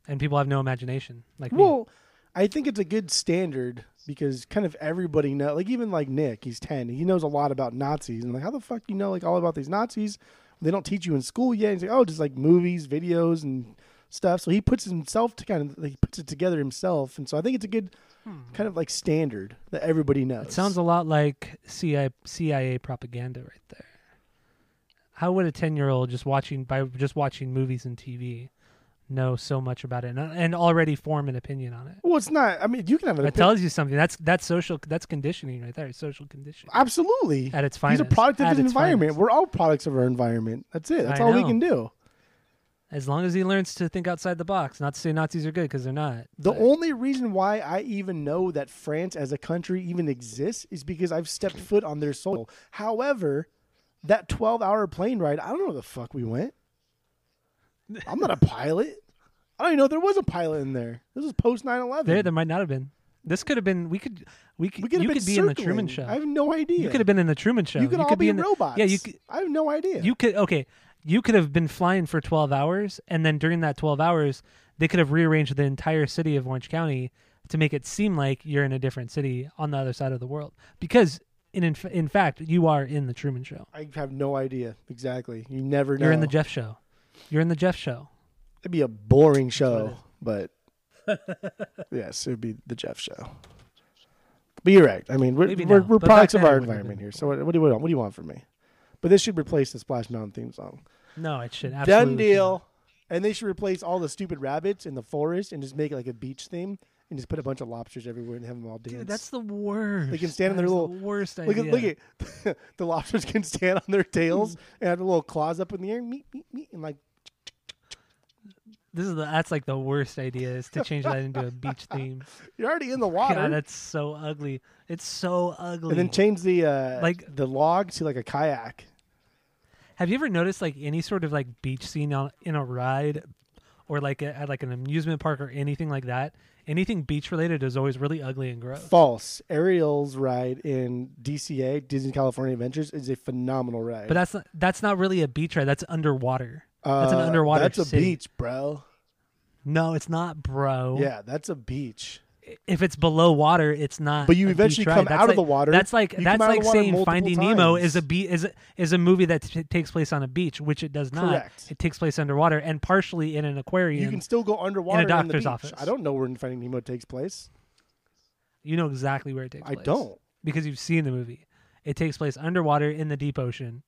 and people have no imagination. Well, I think it's a good standard because kind of everybody knows. Like even like Nick, he's 10. He knows a lot about Nazis, and like how the fuck you know like all about these Nazis? They don't teach you in school yet. He's like, oh, just like movies, videos, and stuff. So he puts himself to he puts it together himself, and so I think it's a good kind of like standard that everybody knows. It sounds a lot like CIA propaganda right there. How would a 10-year-old just watching movies and TV know so much about it and already form an opinion on it? Well, it's not. I mean, you can have an opinion. It tells you something. That's social. That's conditioning right there. Social conditioning. Absolutely. At its finest. He's a product of his environment. Finest. We're all products of our environment. That's it. That's all we can do. As long as he learns to think outside the box. Not to say Nazis are good, because they're not. The only reason why I even know that France as a country even exists is because I've stepped foot on their soil. However, that 12-hour plane ride, I don't know where the fuck we went. I'm not a pilot. I don't even know there was a pilot in there. This was post 9/11. There might not have been. This could have been. You could be in the Truman Show. I have no idea. You could have been in the Truman Show. You could be in robots. Yeah, I have no idea. You could have been flying for 12 hours, and then during that 12 hours, they could have rearranged the entire city of Orange County to make it seem like you're in a different city on the other side of the world. Because, in fact, you are in the Truman Show. I have no idea. Exactly. You never know. You're in the Jeff Show. You're in the Jeff Show. It'd be a boring show, but yes, it'd be the Jeff Show. But you're right. I mean, we're products of our environment here. So what do you want from me? But this should replace the Splash Mountain theme song. No, it should. Absolutely. Done deal. And they should replace all the stupid rabbits in the forest and just make it like a beach theme and just put a bunch of lobsters everywhere and have them all dance. Dude, that's the worst. They can stand on their little... the worst idea. Look at the lobsters can stand on their tails and have their little claws up in the air. Meep, meep, meep. And like... That's like the worst idea is to change that into a beach theme. You're already in the water. Yeah, that's so ugly. It's so ugly. And then change the the log to like a kayak. Have you ever noticed like any sort of like beach scene in a ride or at like an amusement park or anything like that? Anything beach related is always really ugly and gross. False. Ariel's ride in DCA, Disney California Adventures, is a phenomenal ride. But that's not really a beach ride. That's underwater. That's an underwater city. That's a beach, bro. No, it's not, bro. Yeah, that's a beach. If it's below water, it's not. But you eventually come out of the water. That's like saying Finding Nemo is a movie that takes place on a beach, which it does not. Correct. It takes place underwater and partially in an aquarium. You can still go underwater in a doctor's office. I don't know where Finding Nemo takes place. You know exactly where it takes place. I don't, because you've seen the movie. It takes place underwater in the deep ocean.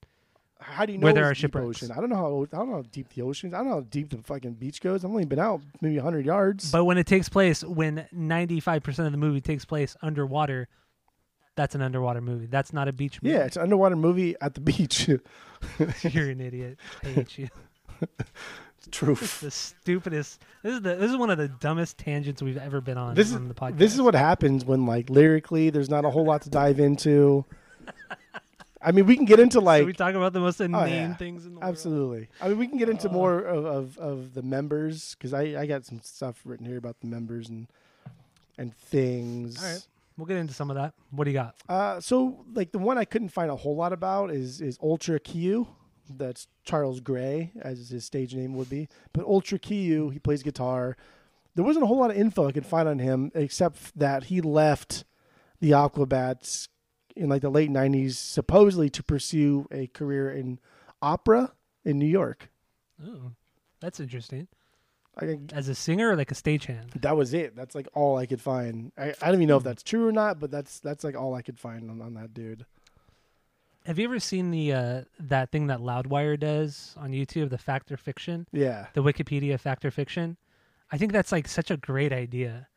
How do you know where there are shipwrecks? Ocean? I don't know how deep the ocean is. I don't know how deep the fucking beach goes. I've only been out maybe 100 yards. But when it takes place, when 95% of the movie takes place underwater, that's an underwater movie. That's not a beach movie. Yeah, it's an underwater movie at the beach. You're an idiot. I hate you. Truth. This is the stupidest. This is one of the dumbest tangents we've ever been on the podcast. This is what happens when like lyrically there's not a whole lot to dive into. I mean, we can get into like... So we talk about the most inane things in the world. Absolutely. I mean, we can get into more of the members, because I got some stuff written here about the members and things. All right. We'll get into some of that. What do you got? So, like, the one I couldn't find a whole lot about is Ultra Kiyu. That's Charles Gray, as his stage name would be. But Ultra Kiyu, he plays guitar. There wasn't a whole lot of info I could find on him, except that he left the Aquabats in like the late 90s, supposedly to pursue a career in opera in New York. Oh, that's interesting. As a singer or like a stagehand? That was it. That's like all I could find. I don't even know if that's true or not, but that's like all I could find on that dude. Have you ever seen the that thing that Loudwire does on YouTube, the Fact or Fiction? Yeah. The Wikipedia Fact or Fiction? I think that's like such a great idea.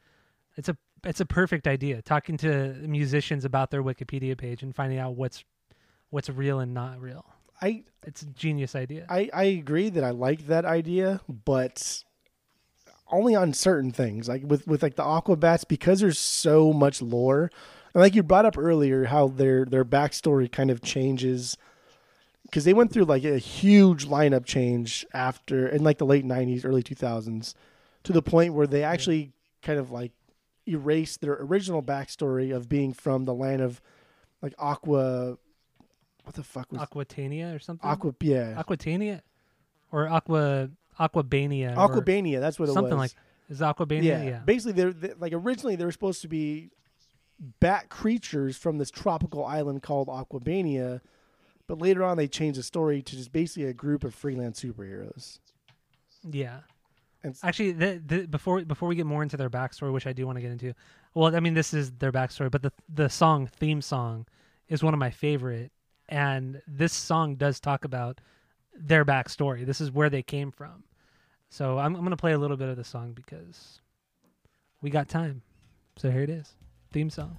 It's a perfect idea, talking to musicians about their Wikipedia page and finding out what's real and not real. It's a genius idea. I agree that I like that idea, but only on certain things. Like with like the Aquabats, because there's so much lore. And like you brought up earlier, how their backstory kind of changes because they went through like a huge lineup change after in like the late 90s, early 2000s, to the point where they actually kind of like erased their original backstory of being from the land of like Aqua. What the fuck was Aquatania or something? Aquatania or Aquabania. Aquabania, that's what it was. Something like is Aquabania. Yeah. Basically, they're like originally they were supposed to be bat creatures from this tropical island called Aquabania, but later on they changed the story to just basically a group of freelance superheroes. Yeah, and actually, before we get more into their backstory, which I do want to get into, well, I mean this is their backstory, but the theme song is one of my favorite, and this song does talk about their backstory. This is where they came from, so I'm going to play a little bit of the song because we got time. So here it is. Theme song.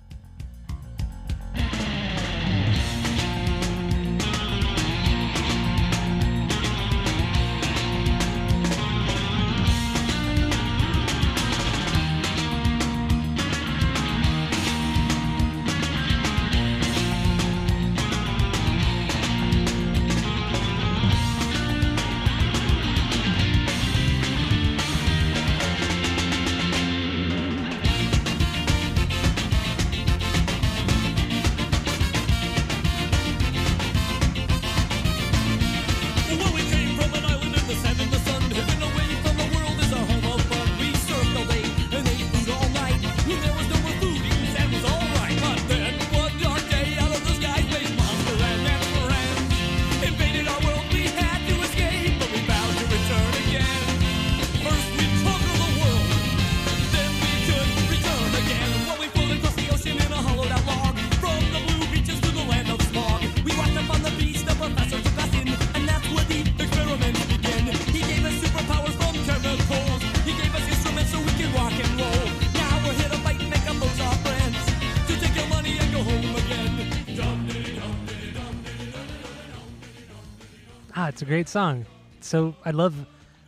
It's a great song. So I love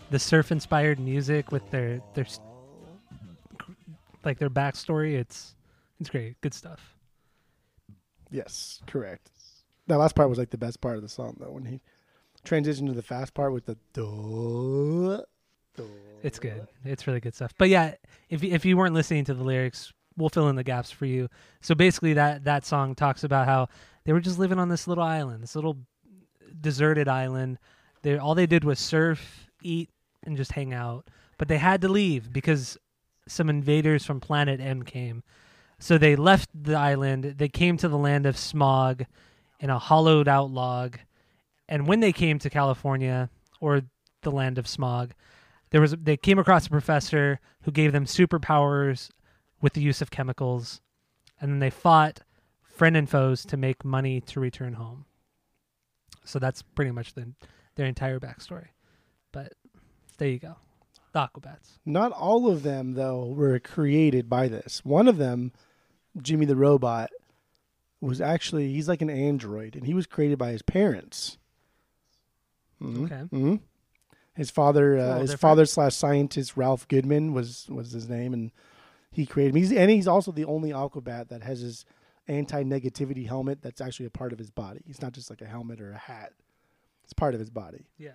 the surf-inspired music with their like their backstory. It's great, good stuff. Yes, correct. That last part was like the best part of the song, though, when he transitioned to the fast part with the duh. It's good. It's really good stuff. But yeah, if you weren't listening to the lyrics, we'll fill in the gaps for you. So basically, that song talks about how they were just living on this little island, this little deserted island. All they did was surf, eat, and just hang out. But they had to leave because some invaders from Planet M came. So they left the island. They came to the land of smog in a hollowed out log. And when they came to California, or the land of smog, they came across a professor who gave them superpowers with the use of chemicals. And then they fought friend and foes to make money to return home. So that's pretty much their entire backstory. But there you go. The Aquabats. Not all of them, though, were created by this. One of them, Jimmy the Robot, was actually, he's like an android, and he was created by his parents. Mm-hmm. Okay. Mm-hmm. His father/scientist Ralph Goodman was his name, and he created him. He's also the only Aquabat that has his anti-negativity helmet that's actually a part of his body. It's not just like a helmet or a hat. It's part of his body. Yeah.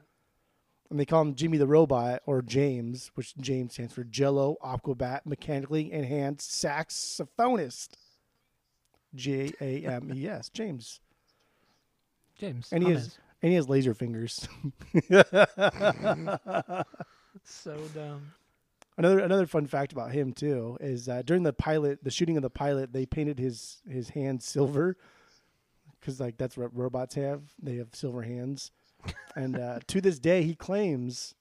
And they call him Jimmy the Robot, or James, which James stands for Jello, Aquabat, Mechanically Enhanced Saxophonist. James. James. And he has laser fingers. So dumb. Another fun fact about him too is during the shooting of the pilot, they painted his hand silver because like that's what robots have. They have silver hands, and to this day, he claims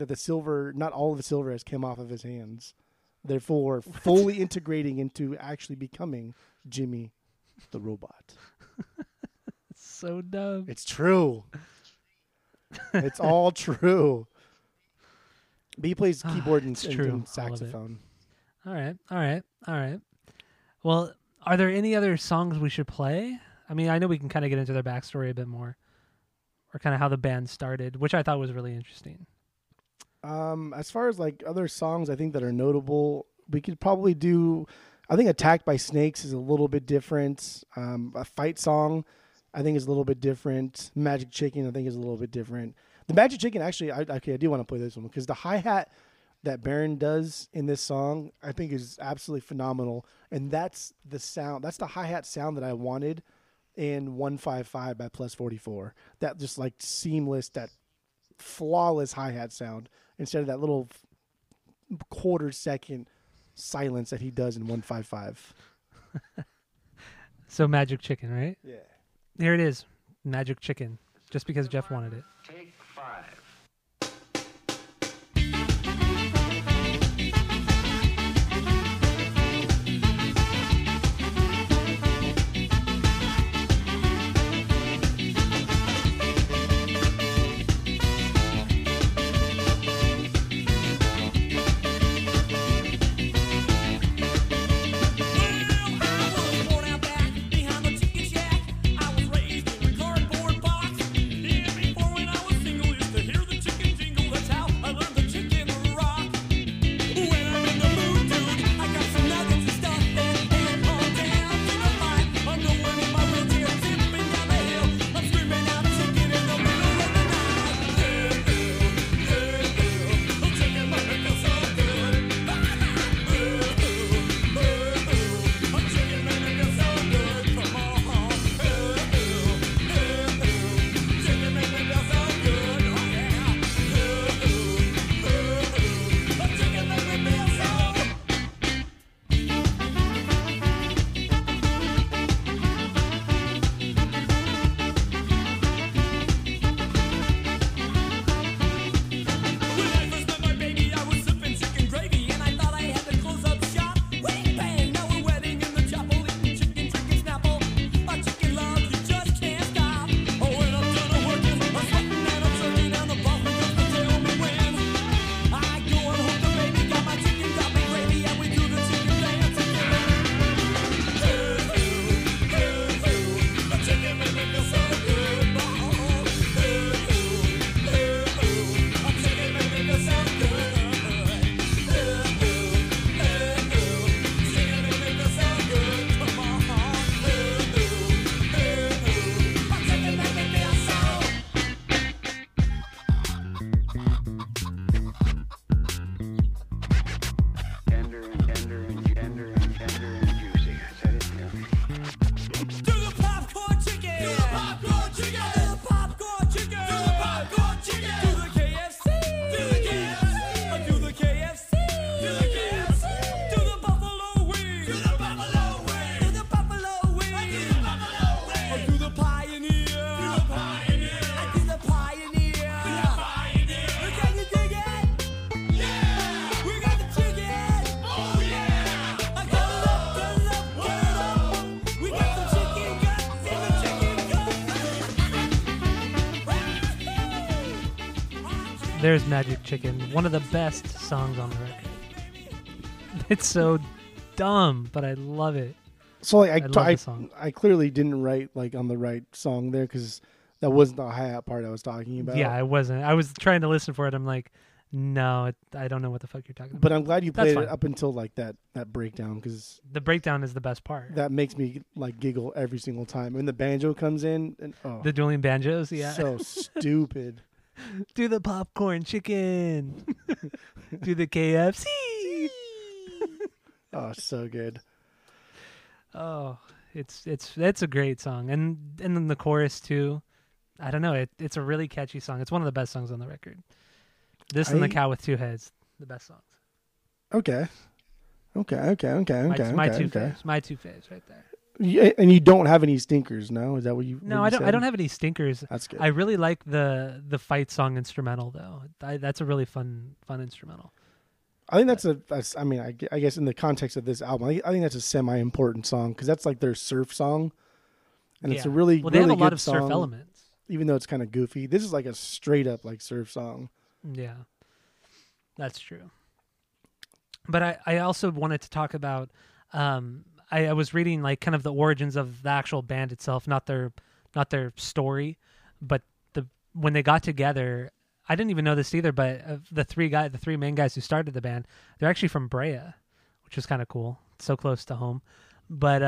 that the silver, not all of the silver has come off of his hands, therefore fully integrating into actually becoming Jimmy the Robot. So dumb. It's true. It's all true. But he plays keyboard and saxophone. All right. Well, are there any other songs we should play? I mean, I know we can kind of get into their backstory a bit more, or kind of how the band started, which I thought was really interesting. As far as like other songs, I think that are notable, we could probably do. I think "Attacked by Snakes" is a little bit different. A fight song, I think, is a little bit different. "Magic Chicken," I think, is a little bit different. The "Magic Chicken," actually, I do want to play this one because the hi-hat that Baron does in this song, I think, is absolutely phenomenal, and that's the sound. That's the hi-hat sound that I wanted in 155 by Plus 44. That just like seamless, that flawless hi-hat sound instead of that little quarter second silence that he does in 155. So Magic Chicken, right? Yeah. Here it is, Magic Chicken, just because Jeff wanted it. Take 5. There's Magic Chicken, one of the best songs on the record. It's so dumb, but I love it. So like, I clearly didn't write like on the right song there because that wasn't the hi-hat part I was talking about. Yeah, I wasn't. I was trying to listen for it. I'm like, no, I don't know what the fuck you're talking about. But I'm glad you played it up until like that breakdown because the breakdown is the best part. That makes me like giggle every single time. And the banjo comes in and the dueling banjos. Yeah, so stupid. Do the popcorn chicken. Do the KFC. Oh, so good. Oh, it's a great song. And then the chorus too. I don't know, it's a really catchy song. It's one of the best songs on the record. This and The Cow with Two Heads, the best songs. Okay. My two faves right there. And you don't have any stinkers, no? Is that what you? No, I don't have any stinkers. That's good. I really like the fight song instrumental though. That's a really fun instrumental. I think I guess in the context of this album, I think that's a semi-important song because that's like their surf song, and it's a really well. They really have a lot of surf elements, even though it's kind of goofy. This is like a straight up like surf song. Yeah, that's true. But I also wanted to talk about. I was reading like kind of the origins of the actual band itself, not their story, but when they got together. I didn't even know this either, but the three main guys who started the band, they're actually from Brea, which is kind of cool. It's so close to home. But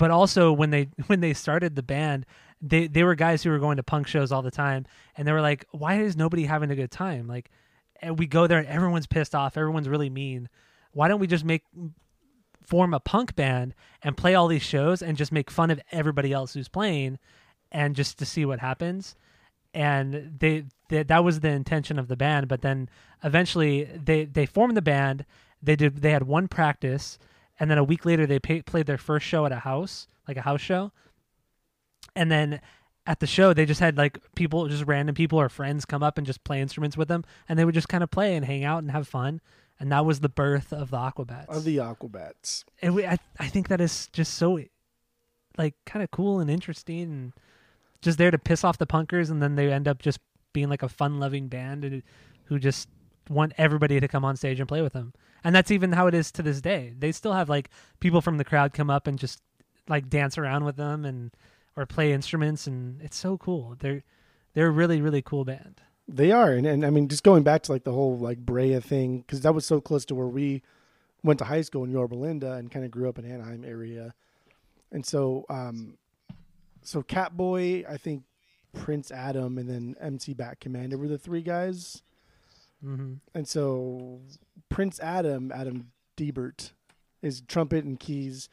also when they started the band, they were guys who were going to punk shows all the time, and they were like, "Why is nobody having a good time? Like, we go there and everyone's pissed off, everyone's really mean. Why don't we just form a punk band and play all these shows and just make fun of everybody else who's playing, and just to see what happens?" And that was the intention of the band, but then eventually they formed the band. They had one practice, and then a week later they played their first show at a house, like a house show. And then at the show they just had like people, just random people or friends, come up and just play instruments with them, and they would just kind of play and hang out and have fun. And that was the birth of the Aquabats. And I think that is just so like kind of cool and interesting, and just there to piss off the punkers, and then they end up just being like a fun-loving band who just want everybody to come on stage and play with them. And that's even how it is to this day. They still have like people from the crowd come up and just like dance around with them or play instruments, and it's so cool. They're a really, really cool band. They are, and I mean, just going back to like the whole like Brea thing, because that was so close to where we went to high school in Yorba Linda and kind of grew up in Anaheim area, and so. So Catboy, I think Prince Adam, and then MC Bat Commander were the three guys. Mm-hmm. And so Prince Adam, Adam Deibert, is trumpet and keys.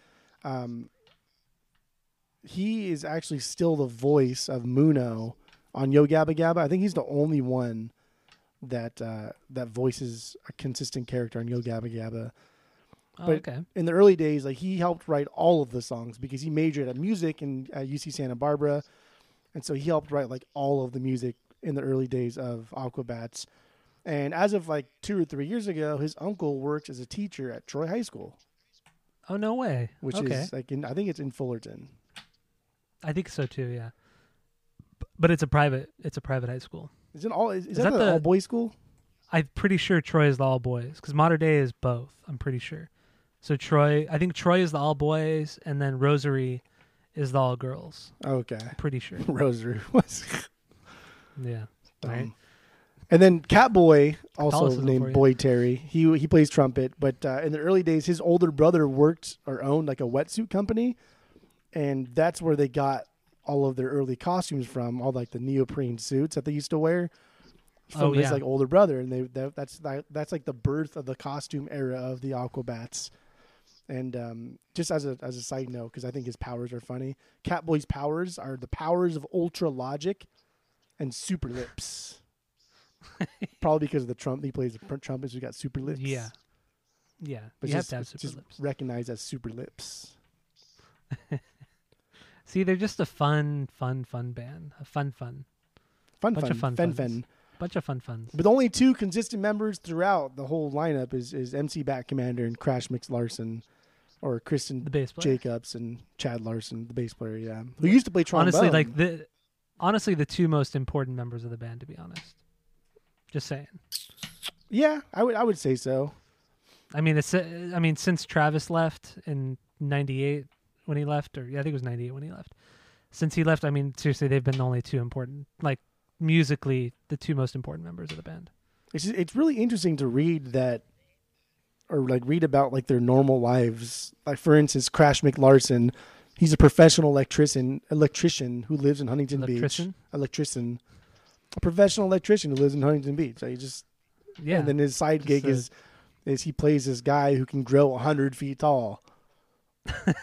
He is actually still the voice of Muno on Yo Gabba Gabba. I think he's the only one that voices a consistent character on Yo Gabba Gabba. In the early days, like, he helped write all of the songs because he majored at music at UC Santa Barbara, and so he helped write like all of the music in the early days of Aquabats. And as of like 2 or 3 years ago, his uncle works as a teacher at Troy High School. Oh, no way! Which is like I think it's in Fullerton. I think so too. Yeah, but it's a private high school. Is it all? Is that the all boys school? I'm pretty sure Troy is the all boys because modern day is both. I'm pretty sure. So I think Troy is the all boys, and then Rosary is the all girls. Okay. I'm pretty sure. Rosary was. Yeah. Right. And then Catboy, also named Boyd Terry, he plays trumpet, but in the early days, his older brother worked or owned like a wetsuit company, and that's where they got all of their early costumes from, all like the neoprene suits that they used to wear from his like older brother, and that's like the birth of the costume era of the Aquabats. And just as a side note, because I think his powers are funny, Catboy's powers are the powers of ultra logic and super lips. Probably because of the trumpet. He plays the trumpet, so he got super lips. Yeah, yeah. But you have to have super lips. Recognized as super lips. See, they're just a fun band. A bunch of fun funs. But the only two consistent members throughout the whole lineup is MC Bat Commander and Crash McLarson. Or Christian Jacobs and Chad Larson, the bass player, yeah. Who used to play trombone. Honestly, the two most important members of the band, to be honest. Just saying. Yeah, I would say so. I mean, since Travis left in 98 when he left, or yeah, I think it was 98 when he left. Since he left, I mean, seriously, they've been the only two important, like musically, the two most important members of the band. It's really interesting to read that, or like read about like their normal lives. Like, for instance, Crash McLarson, he's a professional electrician who lives in Huntington Beach. A professional electrician who lives in Huntington Beach. So he just, yeah. And then his side gig is he plays this guy who can grow 100 feet tall. Have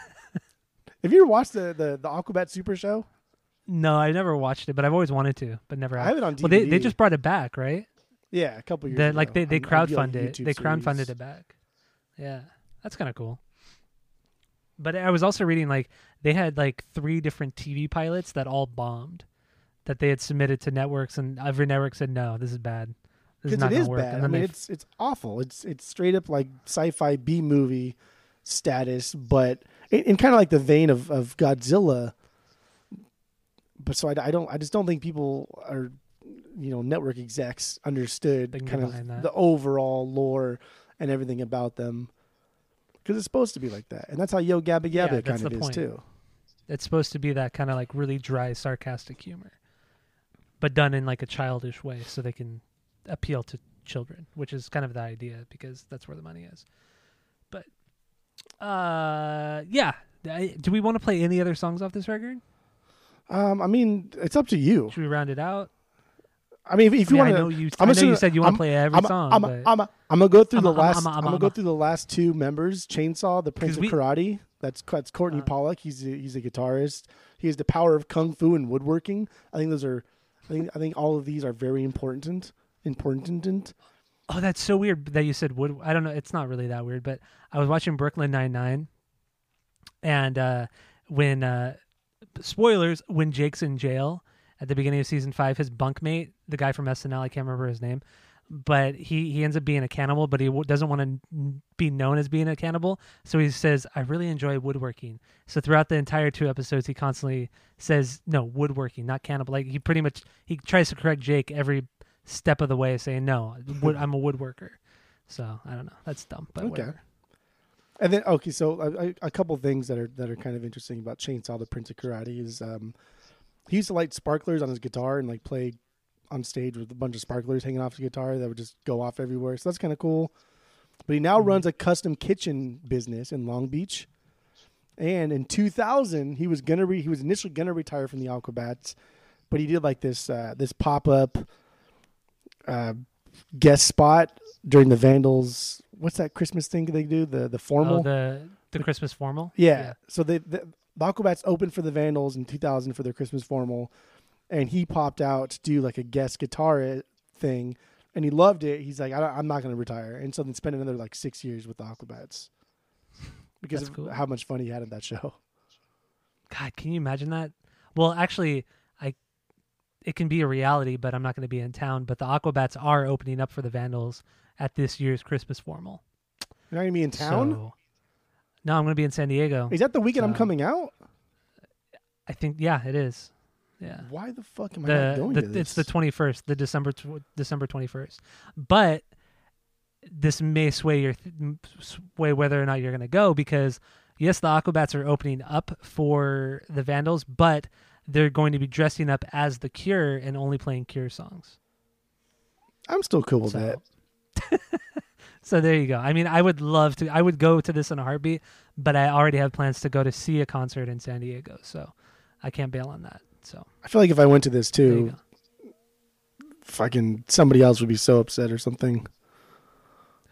you ever watched the Aquabat Super Show? No, I never watched it, but I've always wanted to, but never. I have it on DVD. Well, they just brought it back, right? Yeah, a couple years ago. Like they crowdfunded it back. Yeah, that's kind of cool. But I was also reading, like, they had like 3 different TV pilots that all bombed, that they had submitted to networks, and every network said, no, this is bad. This is not going to work. Bad. I mean, it's awful. It's straight up like sci-fi B movie status, but in kind of like the vein of Godzilla. But so I just don't think people are, network execs understood kind of the overall lore and everything about them, because it's supposed to be like that, and that's how Yo Gabba Gabba kind of is too. It's supposed to be that kind of like really dry, sarcastic humor, but done in like a childish way, so they can appeal to children, which is kind of the idea, because that's where the money is. But do we want to play any other songs off this record? I mean, it's up to you. Should we round it out? I mean, if you want to, I know you said you want to play every song. I'm gonna go through the last. I'm gonna go through the last 2 members. Chainsaw, the Prince of Karate. That's Courtney Pollock. He's a guitarist. He has the power of kung fu and woodworking. I think all of these are very important. Important. Oh, that's so weird that you said wood. I don't know. It's not really that weird, but I was watching Brooklyn Nine-Nine, and spoilers, when Jake's in jail. At the beginning of season 5, his bunkmate, the guy from SNL, I can't remember his name, but he ends up being a cannibal, but he doesn't want to be known as being a cannibal. So he says, I really enjoy woodworking. So throughout the entire 2 episodes, he constantly says, no, woodworking, not cannibal. Like he tries to correct Jake every step of the way, saying, no, I'm a woodworker. So I don't know. That's dumb, but whatever. And then, so a couple things that are kind of interesting about Chainsaw, the Prince of Karate is... he used to light sparklers on his guitar and like play on stage with a bunch of sparklers hanging off the guitar that would just go off everywhere. So that's kind of cool. But he now runs a custom kitchen business in Long Beach. And in 2000, he was initially going to retire from the Aquabats, but he did like this pop-up guest spot during the Vandals. What's that Christmas thing they do? The formal? Oh, the Christmas formal? Yeah. So the Aquabats opened for the Vandals in 2000 for their Christmas formal, and he popped out to do like a guest guitar thing, and he loved it. He's like, I'm not going to retire. And so then spent another like 6 years with the Aquabats because of how much fun he had at that show. God, can you imagine that? Well, actually, it can be a reality, but I'm not going to be in town. But the Aquabats are opening up for the Vandals at this year's Christmas formal. You're not going to be in town? No, I'm going to be in San Diego. Is that the weekend I'm coming out? I think, yeah, it is. Yeah. Why the fuck am I not going to this? It's the 21st, the December 21st. But this may sway sway whether or not you're going to go, because yes, the Aquabats are opening up for the Vandals, but they're going to be dressing up as The Cure and only playing Cure songs. I'm still cool with that. So there you go. I mean, I would go to this in a heartbeat, but I already have plans to go to see a concert in San Diego, so I can't bail on that. So I feel like if I went to this too, fucking somebody else would be so upset or something.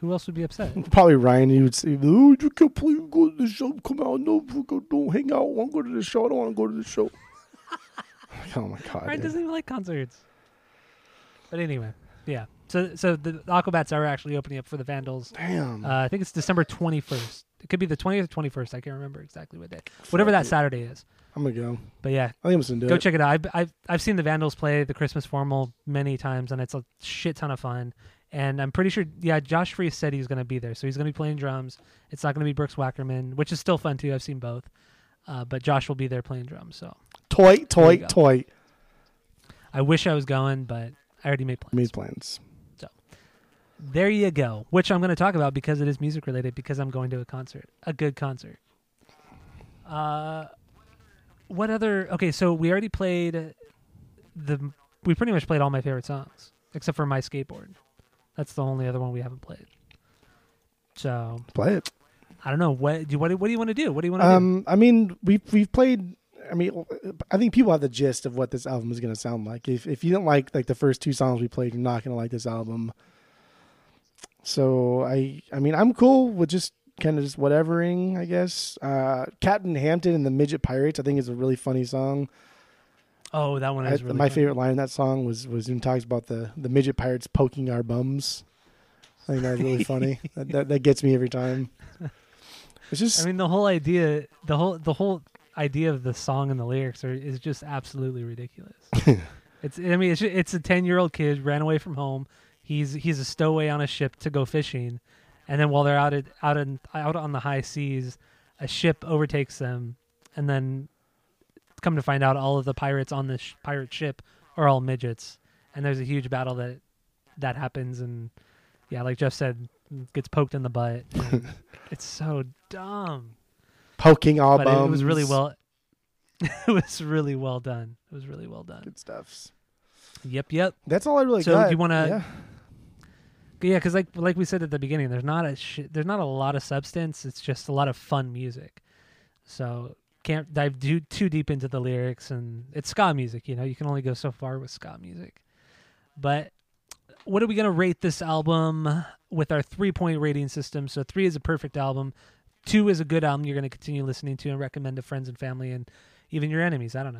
Who else would be upset? Probably Ryan. He would say, oh, you can't please go to the show. Come out. No, don't hang out. I want to go to the show. I don't want to go to the show. Oh, my God. Ryan doesn't even like concerts. But anyway, yeah. So the Aquabats are actually opening up for the Vandals. Damn. I think it's December 21st. It could be the 20th or 21st. I can't remember exactly what day. Whatever that Saturday is. I'm going to go. But yeah. I think I'm going to do it. Go check it out. I've seen the Vandals play the Christmas formal many times, and it's a shit ton of fun. And I'm pretty sure, yeah, Josh Freese said he's going to be there. So he's going to be playing drums. It's not going to be Brooks Wackerman, which is still fun too. I've seen both. But Josh will be there playing drums. So. Toy. I wish I was going, but I already made plans. There you go, which I'm going to talk about because it is music related, because I'm going to a good concert. So we already played we pretty much played all my favorite songs, except for My Skateboard. That's the only other one we haven't played. So play it. I don't know. What do you want to do? What do you want to do? I mean, we've played, I think people have the gist of what this album is going to sound like. If you don't like the first 2 songs we played, you're not going to like this album. So I mean, I'm cool with just kind of just whatevering, I guess. Captain Hampton and the Midget Pirates, I think, is a really funny song. Oh, that one is really funny. Favorite line in that song was when he talks about the Midget Pirates poking our bums. I think that was really funny. That gets me every time. It's just, I mean, the whole idea of the song and the lyrics is just absolutely ridiculous. It's a 10-year-old kid ran away from home. He's a stowaway on a ship to go fishing, and then while they're out on the high seas, a ship overtakes them, and then come to find out all of the pirates on this pirate ship are all midgets, and there's a huge battle that happens, and yeah, like Jeff said, gets poked in the butt. It's so dumb. Poking all bums. It was really well. It was really well done. It was really well done. Good stuffs. Yep. That's all I really got. So do you want to? Yeah, because like we said at the beginning, there's not a lot of substance. It's just a lot of fun music. So can't dive too deep into the lyrics, and it's ska music. You know, you can only go so far with ska music. But what are we gonna rate this album with our 3-point rating system? So 3 is a perfect album. 2 is a good album you're going to continue listening to and recommend to friends and family and even your enemies. I don't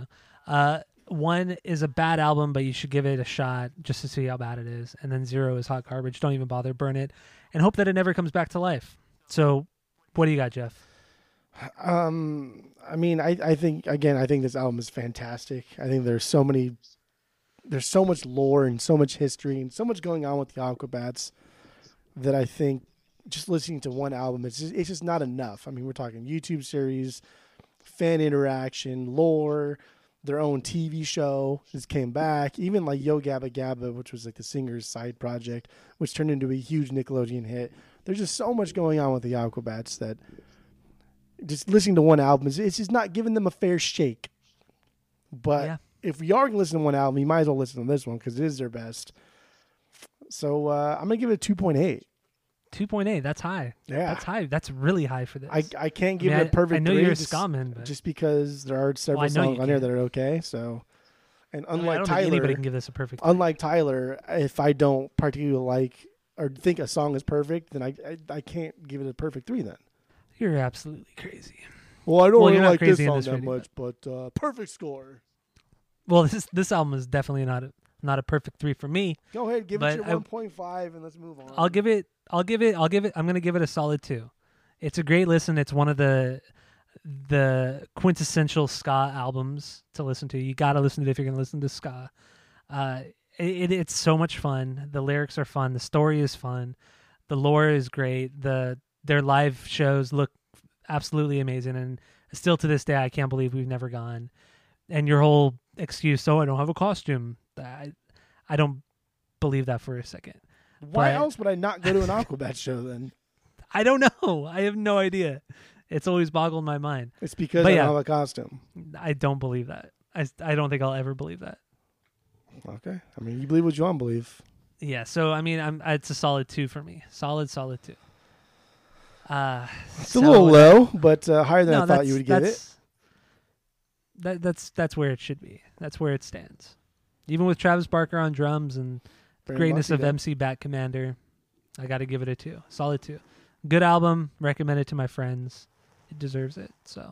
know. 1 is a bad album, but you should give it a shot just to see how bad it is. And then 0 is hot garbage. Don't even bother. Burn it. And hope that it never comes back to life. So what do you got, Jeff? I mean, I think this album is fantastic. I think there's so much lore and so much history and so much going on with the Aquabats that I think, just listening to one album, it's just not enough. I mean, we're talking YouTube series, fan interaction, lore, their own TV show just came back. Even like Yo Gabba Gabba, which was like the singer's side project, which turned into a huge Nickelodeon hit. There's just so much going on with the Aquabats that just listening to one album, it's just not giving them a fair shake. But if you are going to listen to one album, you might as well listen to this one because it is their best. So I'm going to give it a 2.8. 2.8, that's high. Yeah. That's high. That's really high for this. I can't give it a perfect 3. I know you're a ska man, but just because there are several songs on here that are okay. So, and unlike Tyler, anybody can give this a perfect 3. Unlike Tyler, if I don't particularly like or think a song is perfect, then I can't give it a perfect 3 then. You're absolutely crazy. Well, I don't really like this song that much, but perfect score. Well, this album is definitely not a perfect 3 for me. Go ahead, give it your 1.5 and let's move on. I'm going to give it a solid 2. It's a great listen. It's one of the quintessential ska albums to listen to. You got to listen to it if you're going to listen to ska. It's so much fun. The lyrics are fun. The story is fun. The lore is great. Their live shows look absolutely amazing. And still to this day, I can't believe we've never gone. And your whole excuse, I don't have a costume. I don't believe that for a second. Why else would I not go to an Aquabat show then? I don't know. I have no idea. It's always boggled my mind. It's because I don't have a costume. I don't believe that. I don't think I'll ever believe that. Okay. I mean, you believe what you want to believe. Yeah. So, I mean, it's a solid 2 for me. Solid 2. It's a little low, but higher than I thought you would get it. That's where it should be. That's where it stands. Even with Travis Barker on drums and the greatness of MC Bat Commander, I got to give it a 2. Solid 2. Good album. Recommend it to my friends. It deserves it. So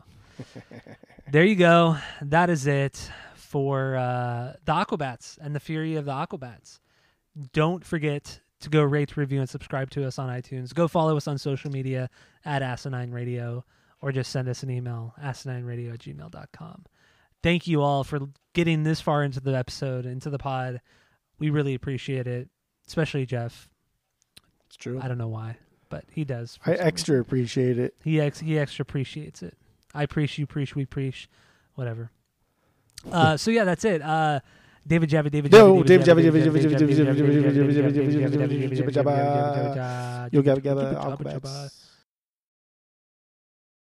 there you go. That is it for the Aquabats and the Fury of the Aquabats. Don't forget to go rate, review, and subscribe to us on iTunes. Go follow us on social media at Asinine Radio, or just send us an email, asinineradio@gmail.com. Thank you all for getting this far into the episode, into the pod. We really appreciate it, especially Jeff. It's true. I don't know why, but he does. I extra appreciate it. He extra appreciates it. I preach, you preach, we preach, whatever. So yeah, that's it. David Javit. Yo Gabba Gabba.